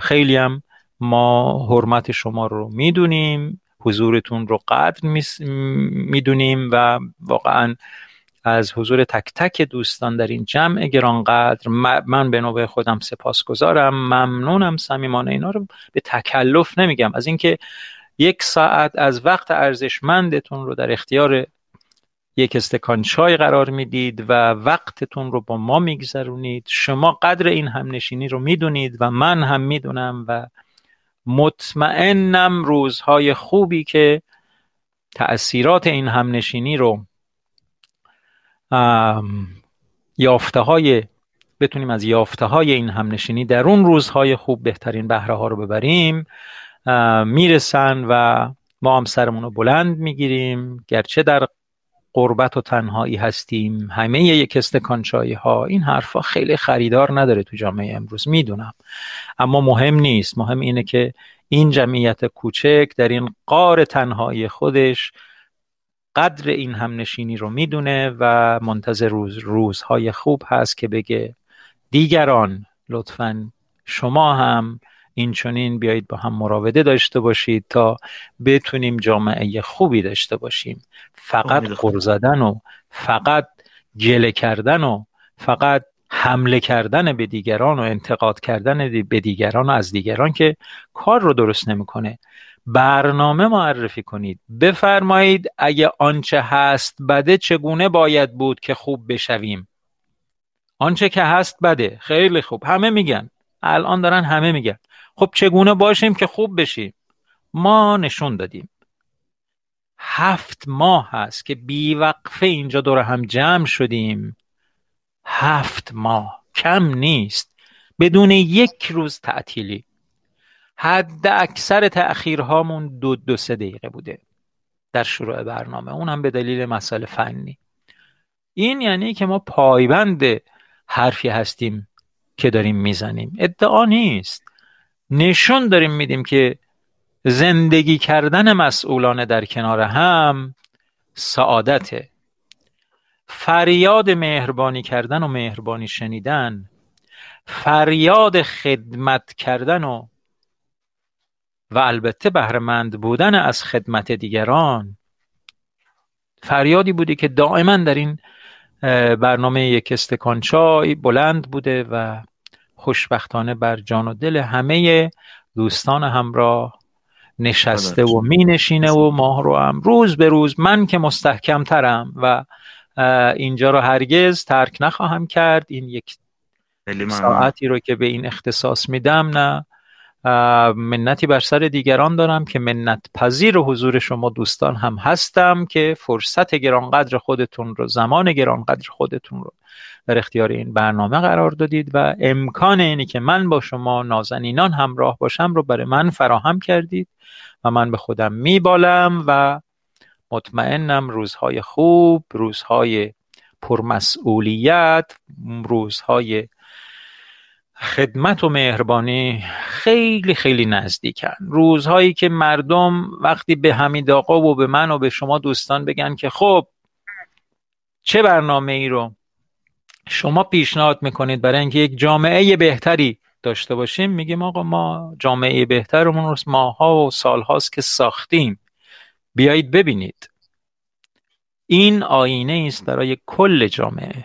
خیلی هم ما حرمت شما رو میدونیم، حضورتون رو قدر میدونیم و واقعا از حضور تک تک دوستان در این جمع گرانقدر من به نوبه خودم سپاسگزارم، ممنونم صمیمانه. اینا رو به تکلف نمیگم، از اینکه یک ساعت از وقت ارزشمندتون رو در اختیار یک استکان چای قرار میدید و وقتتون رو با ما میگذرونید، شما قدر این همنشینی رو میدونید و من هم میدونم و مطمئنم روزهای خوبی که تأثیرات این همنشینی رو یافته های بتونیم از یافته های این همنشینی در اون روزهای خوب بهترین بهره ها رو ببریم، میرسن و ما هم سرمون رو بلند میگیریم، گرچه در قربت و تنهایی هستیم. همه یک استکان چای ها، این حرفا خیلی خریدار نداره تو جامعه امروز، میدونم، اما مهم نیست. مهم اینه که این جمعیت کوچک در این غار تنهایی خودش قدر این همنشینی رو میدونه و منتظر روز روزهای خوب هست که بگه دیگران لطفاً شما هم این چنین بیایید با هم مراوده داشته باشید تا بتونیم جامعه خوبی داشته باشیم. فقط غر زدن و فقط گله کردن و فقط حمله کردن به دیگران و انتقاد کردن به دیگران و از دیگران که کار رو درست نمیکنه. برنامه معرفی کنید، بفرمایید اگه آنچه هست بده چگونه باید بود که خوب بشویم. آنچه که هست بده، خیلی خوب، همه میگن، الان دارن همه میگن، خب چگونه باشیم که خوب بشیم؟ ما نشون دادیم. هفت ماه هست که بیوقفه اینجا دور هم جمع شدیم، هفت ماه کم نیست، بدون یک روز تعطیلی. حد اکثر تأخیرهامون دو دو سه دقیقه بوده در شروع برنامه، اون هم به دلیل مسئله فنی. این یعنی که ما پایبند حرفی هستیم که داریم میزنیم، ادعا نیست، نشون داریم میدیم که زندگی کردن مسئولان در کنار هم سعادته. فریاد مهربانی کردن و مهربانی شنیدن، فریاد خدمت کردن و و البته بهره‌مند بودن از خدمت دیگران، فریادی بوده که دائما در این برنامه یک استکان چای بلند بوده و خوشبختانه بر جان و دل همه دوستان همراه نشسته و می نشینه و ما رو هم روز به روز، من که مستحکم ترم و اینجا رو هرگز ترک نخواهم کرد، این یک ساعتی رو که به این اختصاص میدم نه منتی بر سر دیگران دارم که منت پذیر و حضور شما دوستان هم هستم که فرصت گرانقدر خودتون رو، زمان گرانقدر خودتون رو در اختیار این برنامه قرار دادید و امکان اینی که من با شما نازنینان همراه باشم رو برای من فراهم کردید و من به خودم میبالم و مطمئنم روزهای خوب، روزهای پرمسئولیت، روزهای خدمت و مهربانی خیلی خیلی نزدیکن. روزهایی که مردم وقتی به حمید آقا و به من و به شما دوستان بگن که خب چه برنامه ای رو شما پیشنهاد میکنید برای اینکه یک جامعه بهتری داشته باشیم، میگیم آقا ما جامعه بهترمون رو ماها و سالهاست که ساختیم، بیایید ببینید. این آینه است برای کل جامعه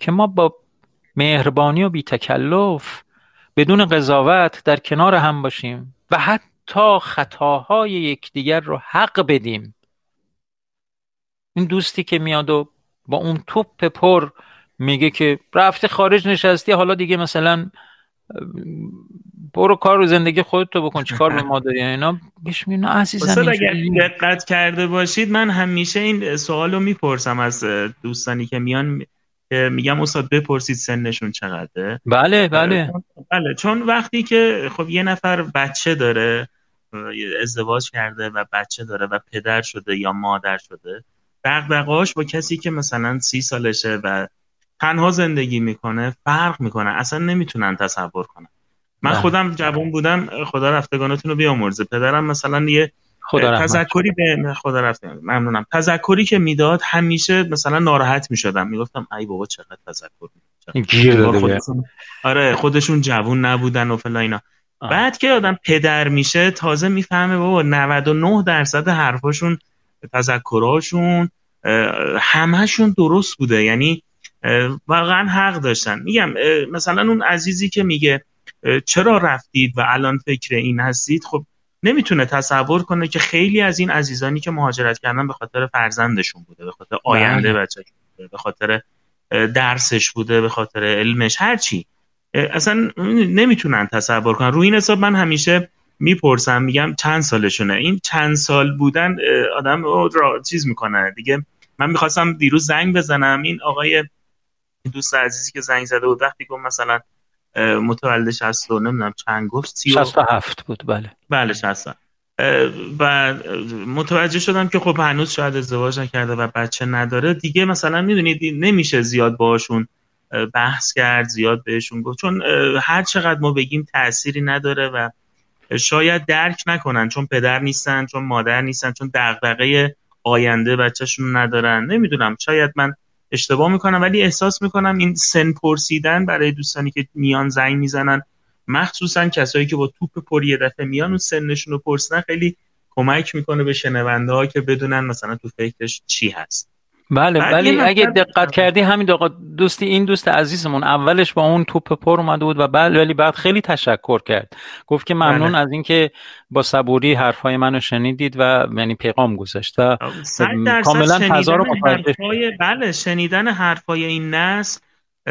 که ما با مهربانی و بی‌تکلف بدون قضاوت در کنار هم باشیم و حتی خطاهای یکدیگر رو حق بدیم. این دوستی که میاد و با اون توپ پر میگه که رفتی خارج نشستی، حالا دیگه مثلا برو کار رو زندگی خودتو بکن، چی کار به ما داری اینا بهش میگن عزیزم. اگر دقت کرده باشید من همیشه این سوالو میپرسم از دوستانی که میان، میگم استاد بپرسید سنشون چقدره. بله بله بله، چون وقتی که خب یه نفر بچه داره، ازدواج کرده و بچه داره و پدر شده یا مادر شده، دغدغه‌اش با کسی که مثلا سی سالشه و تنها زندگی میکنه فرق میکنه، اصلا نمیتونن تصور کنن. من بله. خودم جوان بودم، خدا رفتگانتون رو بیامرزه، پدرم مثلا یه تذکری به خدا رفتگان ممنونم تذکری که میداد همیشه مثلا ناراحت میشدم، میگفتم ای بابا چقدر تذکر میداد، آره خودشون جوان نبودن و فلا اینا. بعد که آدم پدر میشه تازه میفهمه بابا نود و نه درصد حرفاشون، تذکراشون همهشون درست بوده، یعنی واقعا حق داشتن. میگم مثلا اون عزیزی که میگه چرا رفتید و الان فکر این هستید، خب نمیتونه تصور کنه که خیلی از این عزیزانی که مهاجرت کردن به خاطر فرزندشون بوده، به خاطر آینده بچه‌شون بوده، به خاطر درسش بوده، به خاطر علمش، هرچی، اصلا نمیتونن تصور کنن. روی این حساب من همیشه میپرسم، میگم چند سالشونه. این چند سال بودن آدم را چیز میکنه دیگه. من میخواستم دیروز زنگ بزنم، این آقای دوست عزیزی که زنگ زده بود وقتی گفت مثلا متولد شصت و نمیدونم چند گفت، شصت و هفت بود. بله بله شصت و متوجه شدم که خب هنوز شاید ازدواج نکرده و بچه نداره دیگه. مثلا میدونید نمیشه زیاد باشون بحث کرد، زیاد بهشون گفت، چون هر چقدر ما بگیم تأثیری نداره و شاید درک نکنن، چون پدر نیستن، چون مادر نیستن، چون دغدغه آینده بچه‌شون ندارن. نمیدونم، شاید من اشتباه میکنم، ولی احساس میکنم این سن پرسیدن برای دوستانی که میان زنگ میزنن، مخصوصا کسایی که با توپ پر یه دفعه میان و سنشون رو پرسیدن، خیلی کمک میکنه به شنونده ها که بدونن مثلا تو فکرش چی هست. بله ولی اگه دقت کردی همین دوستی، این دوست عزیزمون اولش با اون توپ پر اومده بود و بعد ولی بعد خیلی تشکر کرد، گفت که ممنون از اینکه با صبوری حرفای منو شنیدید و یعنی پیغام گذاشت و کاملا فضا رو متوجه شد. بله شنیدن حرفای این نسل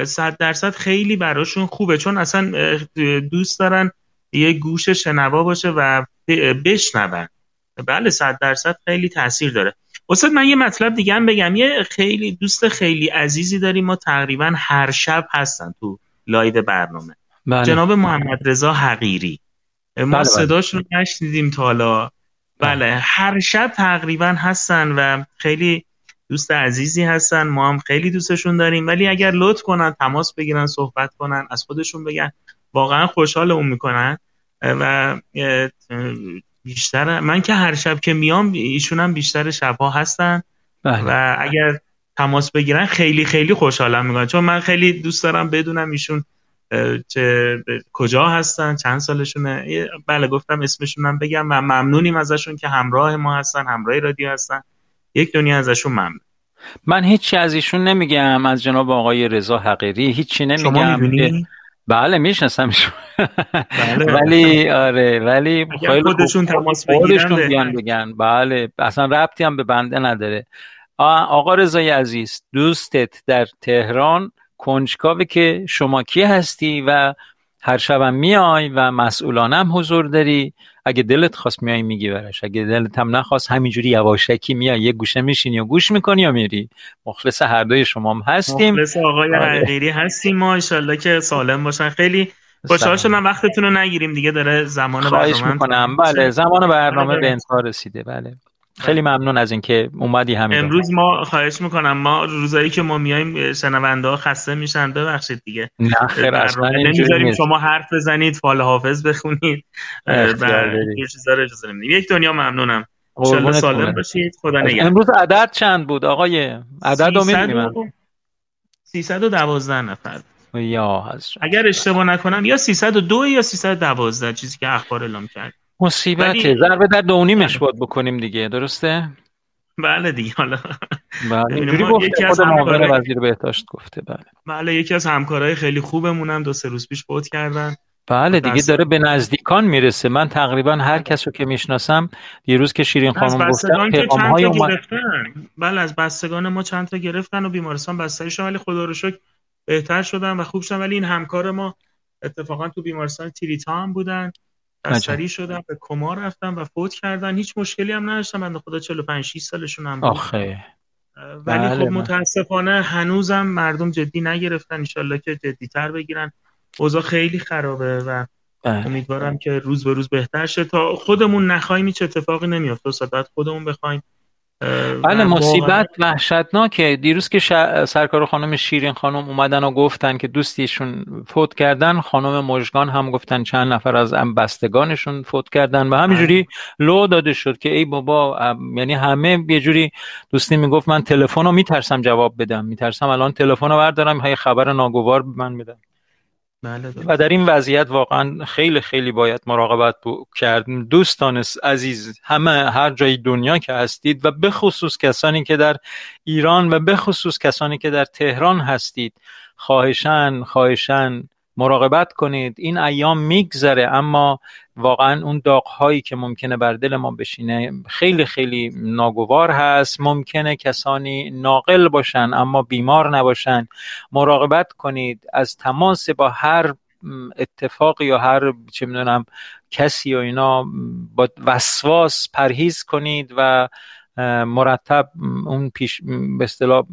صد درصد خیلی براشون خوبه، چون اصلا دوست دارن یه گوش شنوا باشه و بشنون. بله صد درصد خیلی تاثیر داره. استاد من یه مطلب دیگه هم بگم، یه خیلی دوست خیلی عزیزی داریم ما، تقریبا هر شب هستن تو لایو برنامه. بله. جناب محمد رضا حقیری، ما بله صداش رو نشنیدیم تا حالا. بله. بله هر شب تقریبا هستن و خیلی دوست عزیزی هستن، ما هم خیلی دوستشون داریم، ولی اگر لطف کنن تماس بگیرن، صحبت کنن، از خودشون بگن، واقعا خوشحالمون میکنن. و بیشتر من که هر شب که میام، ایشون هم بیشتر شبها هستن. بله. و اگر تماس بگیرن خیلی خیلی خوشحالم میکنن، چون من خیلی دوست دارم بدونم ایشون چه کجا هستن، چند سالشونه. بله گفتم اسمشونم بگم. من ممنونیم ازشون که همراه ما هستن، همراه رادیو هستن، یک دنیا ازشون ممنون. من هیچی از ایشون نمیگم، از جناب آقای رضا حقیری هیچی نمیگم. شما میدونی؟ بله میشناسم شما. بله ولی آره ولی خیلی خودشون تماس بگیرن بگن. بله اصلا ربطی هم به بنده نداره. آقا رضای عزیز، دوستت در تهران کنجکاوه که شما کی هستی و هر شبم میای و مسئولانه هم حضور داری. اگه دلت خواست میای میگی براش، اگه دلت هم نخواست همینجوری یواشکی میای یه گوشه میشینی و گوش میکنی یا میری. مخلص هر دوی شما هم هستیم، مخلص آقای حقیری هستیم ما، انشالله که سالم باشن. خیلی خوشحال شدم، وقتتون رو نگیریم دیگه، داره زمان برنامه. بله زمان برنامه به انتها رسیده. بله خیلی ممنون از اینکه اومدی. همین امروز ما خواهش میکنم، ما روزایی که ما میایم شنونده ها خسته میشن، ببخشید دیگه. نه خیر اصلا نمیذاریم شما حرف بزنید، فال حافظ بخونید، یه چیزا رو اجازه نمیدیم. یک دنیا ممنونم، ان شاء الله سالم باشید، خدا نگهدار. امروز عدد چند بود آقای؟ عدد رو میدونم سیصد و دوازده نفر یا هست، اگر اشتباه نکنم یا سیصد و دو یا سیصد و دوازده، چیزی که اخبار اعلام کرد. مصیبته، ضربه در دونیمش باید بکنیم دیگه، درسته؟ بله دیگه حالا بله یکی از همکارای وزیر بهداشت گفته. بله بله یکی از همکارای خیلی خوبمونم دو سه روز پیش فوت کردن. بله دیگه داره به نزدیکان میرسه. من تقریبا هر کس رو که میشناسم، دیروز که شیرین خانم گفتن پیام‌های اومد، بله از بستگان ما چند تا گرفتن و بیمارستان بستری شدن، ولی خدا رو شکر بهتر شدن و خوب شدن. ولی این همکار ما اتفاقا تو بیمارستان تریتا هم بودن، بستری شدن، به کما رفتن و فوت کردن. هیچ مشکلی هم نداشتن، بنده خدا چهل و پنج شش سالشون هم بود. آخه ولی بله، خب متاسفانه هنوزم مردم جدی نگرفتن، انشالله که جدی‌تر بگیرن. اوضاع خیلی خرابه و بله، امیدوارم که روز به روز بهتر شه. تا خودمون نخواهیم هیچ اتفاقی نمیفته، صداقت خودمون بخوایم. بله مصیبت وحشتناکه. دیروز که ش... سرکار خانم شیرین خانم اومدن و گفتن که دوستیشون فوت کردن، خانم مژگان هم گفتن چند نفر از بستگانشون فوت کردن و همینجوری لو داده شد که ای بابا، یعنی همه یه جوری. دوستی میگفت من تلفنو میترسم جواب بدم، میترسم الان تلفنو بردارم یه خبر ناگوار من میدن. بله و در این وضعیت واقعا خیلی خیلی باید مراقبت کرد. دوستان عزیز، همه هر جای دنیا که هستید و به خصوص کسانی که در ایران و به خصوص کسانی که در تهران هستید، خواهشاً خواهشاً مراقبت کنید. این ایام میگذره اما واقعا اون داغ‌هایی که ممکنه بر دل ما بشینه خیلی خیلی ناگوار هست. ممکنه کسانی ناقل باشن اما بیمار نباشن. مراقبت کنید از تماس با هر اتفاقی یا هر چه میدونم کسی و اینا، با وسواس پرهیز کنید و مرتب اون پیش به اصطلاح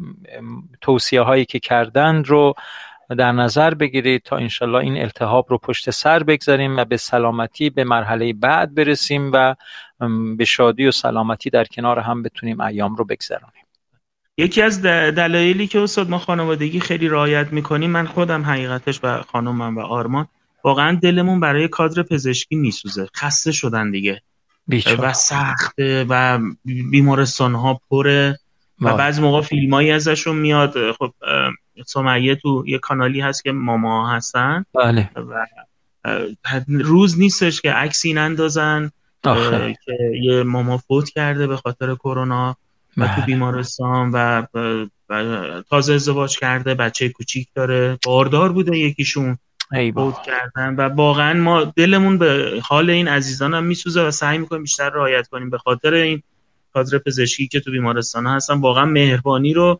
توصیه‌هایی که کردند رو در نظر بگیرید تا انشالله این التهاب رو پشت سر بگذاریم و به سلامتی به مرحله بعد برسیم و به شادی و سلامتی در کنار هم بتونیم ایام رو بگذرانیم. یکی از دلایلی که استاد ما خانوادگی خیلی رعایت میکنیم، من خودم حقیقتش و خانومم و آرمان، واقعا دلمون برای کادر پزشکی میسوزه. خسته شدن دیگه بیچاره. و سخته و بیمارستان ها پره و بعضی موقع فیلمایی ازشون میاد. خب سمیه تو یه کانالی هست که ماما هستن، بله، و روز نیستش که عکسی نندازن که یه ماما فوت کرده به خاطر کرونا، بله، و تو بیمارستان و تازه ازدواج کرده، بچه کوچیک داره، باردار بوده یکیشون، فوت کردن. و واقعا ما دلمون به حال این عزیزان هم میسوزه و سعی میکنیم بیشتر رعایت کنیم به خاطر این کادر پزشکی که تو بیمارستان هستن. واقعا مهربانی رو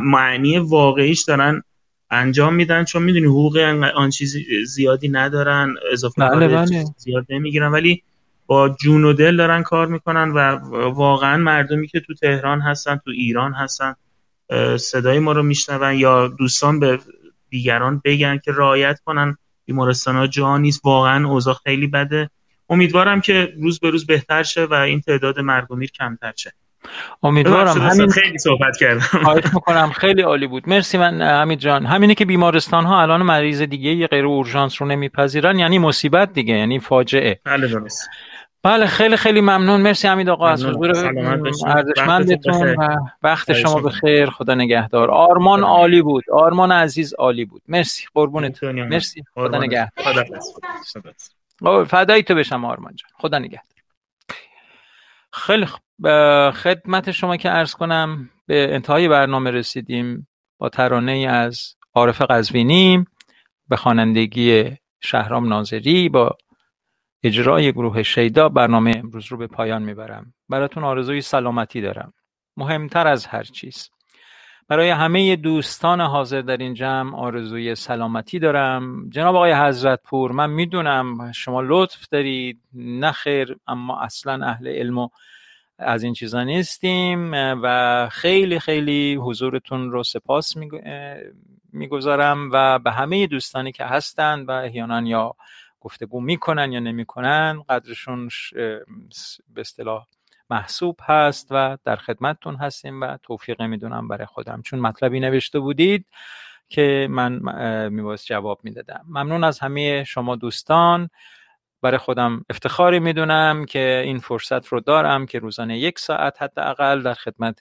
معنی واقعیش دارن انجام میدن، چون میدونی حقوق آن چیزی زیادی ندارن، اضافه کار زیاد نمیگیرن، ولی با جون و دل دارن کار میکنن. و واقعا مردمی که تو تهران هستن، تو ایران هستن، صدای ما رو میشنون یا دوستان به دیگران بگن که رعایت کنن، بیمارستان ها جا نیست. واقعا اوضاع خیلی بده. امیدوارم که روز به روز بهتر شه و این تعداد مرگ و میر کمتر شه. امیدوارم. همین خیلی صحبت کردم. خواهش می‌کنم، خیلی عالی بود. مرسی من حمید جان. همینه که بیمارستان ها الان مریض دیگه غیر اورژانس رو نمیپذیرن، یعنی مصیبت دیگه، یعنی فاجعه. بله درست. بله خیلی خیلی ممنون. مرسی حمید آقا از حضور ارزشمندتون و وقت شما بخیر. خدا نگهدار. آرمان عالی بود. آرمان عزیز عالی بود. مرسی قربونت. مرسی. خدا نگهدار. خدا نگهدار. فدای تو بشم آرمان جان. خدا نگهدار. خیلی خدمت شما که عرض کنم به انتهای برنامه رسیدیم با ترانه‌ای از عارف قزوینی به خوانندگی شهرام نازری با اجرای گروه شیدا برنامه امروز رو به پایان میبرم. براتون آرزوی سلامتی دارم، مهمتر از هر چیز. برای همه دوستان حاضر در این جمع آرزوی سلامتی دارم. جناب آقای حضرت پور، من میدونم شما لطف دارید، نخیر، اما اصلا اهل علم و از این چیزا نیستیم و خیلی خیلی حضورتون رو سپاس میگذارم و به همه دوستانی که هستن و احیانا یا گفتگو میکنن یا نمیکنن، قدرشون به اصطلاح محسوب هست و در خدمتتون هستیم و توفیق میدونم برای خودم، چون مطلبی نوشته بودید که من میباید جواب میدادم. ممنون از همه شما دوستان. برای خودم افتخاری میدونم که این فرصت رو دارم که روزانه یک ساعت حداقل در خدمت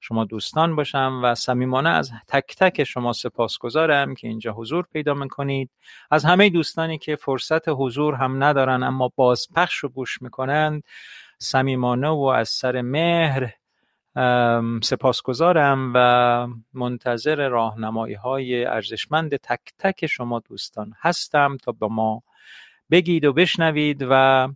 شما دوستان باشم و صمیمانه از تک تک شما سپاسگزارم که اینجا حضور پیدا میکنید. از همه دوستانی که فرصت حضور هم ندارن اما بازپخش رو گوش میکنند، صمیمانه و از سر مهر سپاسگزارم و منتظر راهنمایی‌های ارزشمند تک تک شما دوستان هستم تا با ما بگید و بشنوید و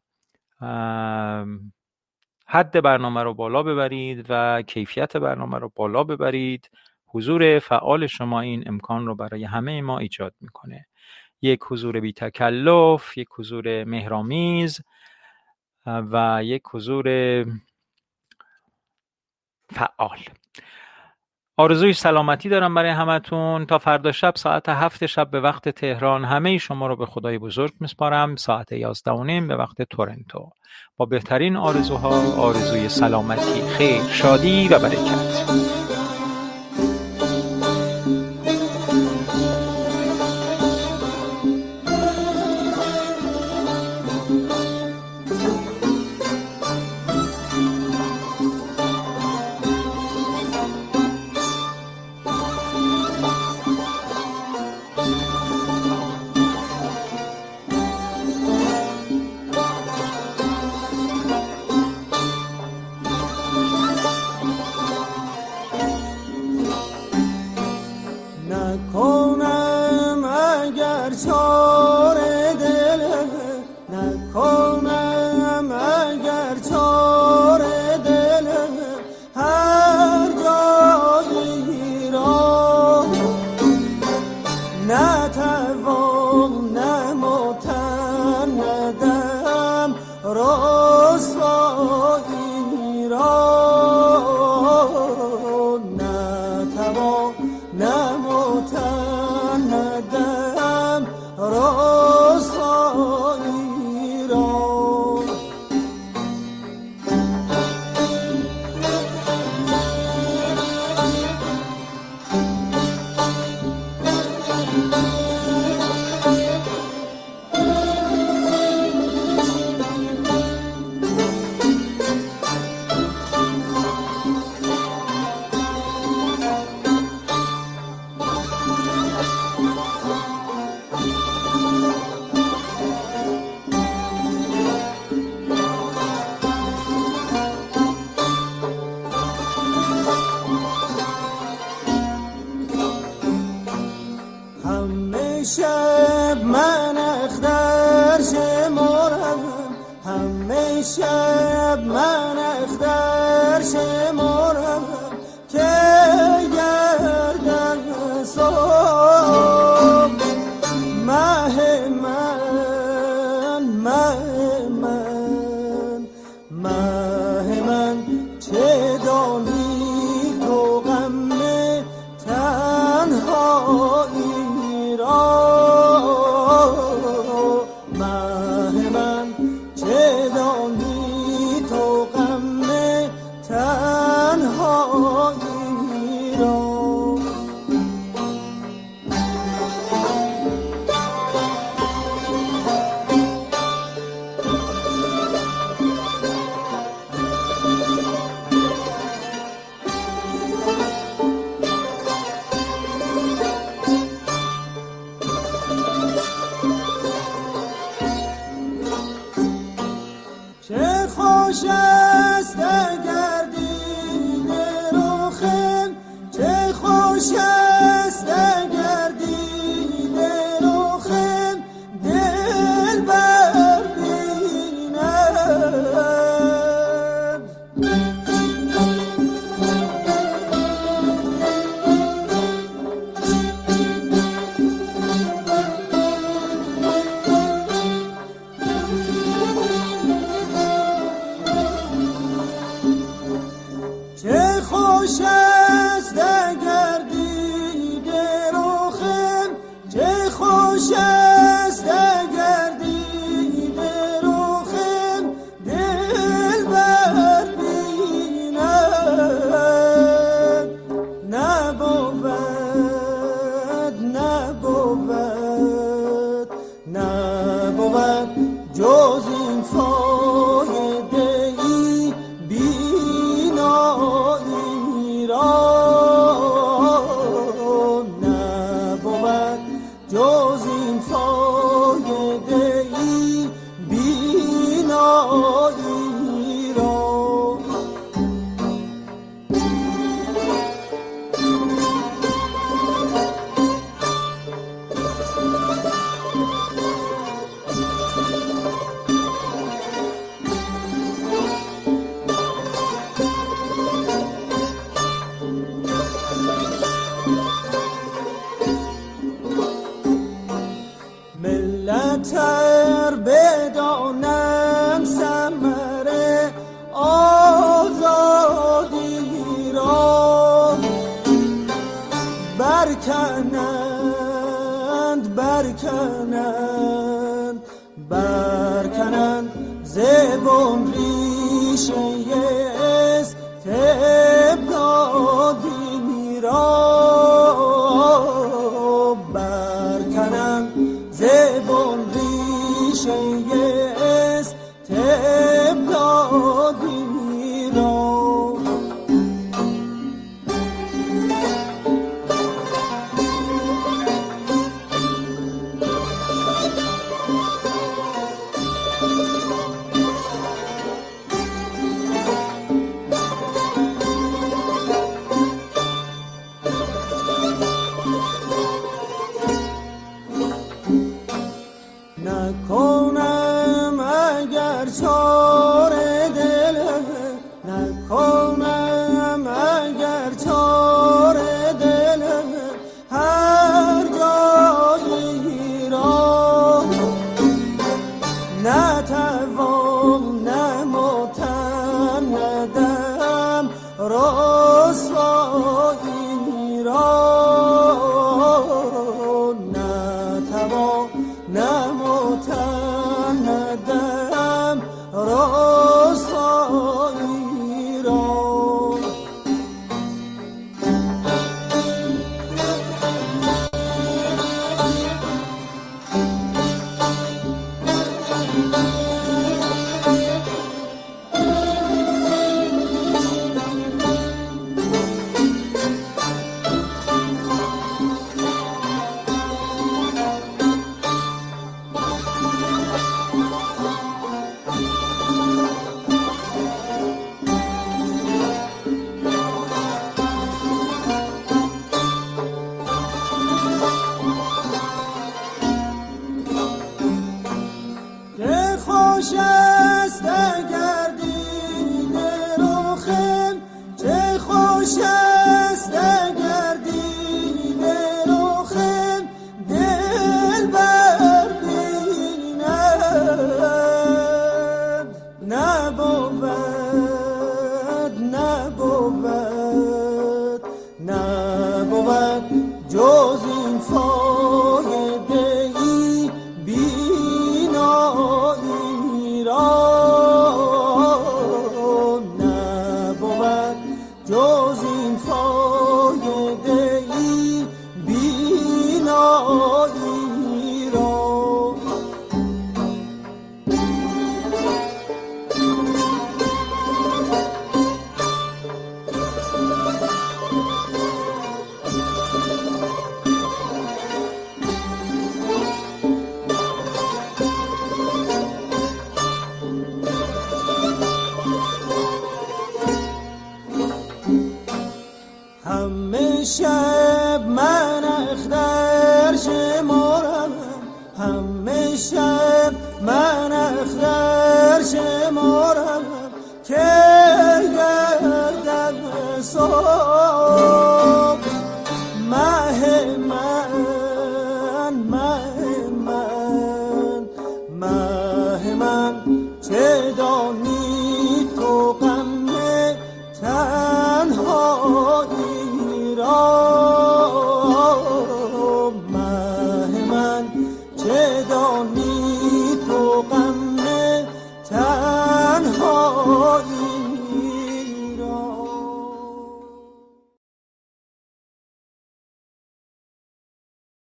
حد برنامه رو بالا ببرید و کیفیت برنامه رو بالا ببرید. حضور فعال شما این امکان رو برای همه ما ایجاد میکنه. یک حضور بی تکلف، یک حضور مهرآمیز و یک حضور فعال. آرزوی سلامتی دارم برای همتون. تا فردا شب ساعت هفت شب به وقت تهران همه شما رو به خدای بزرگ میسپارم. ساعت یازده و نیم به وقت تورنتو. با بهترین آرزوها، آرزوی سلامتی، خیر، شادی و برکت. گر بدانم ثمر آزادی را، برکنند برکنند برکنند ز بن ریشه استبدادی را، برکنند ز بن ریشه استبدادی را. من اخدر شد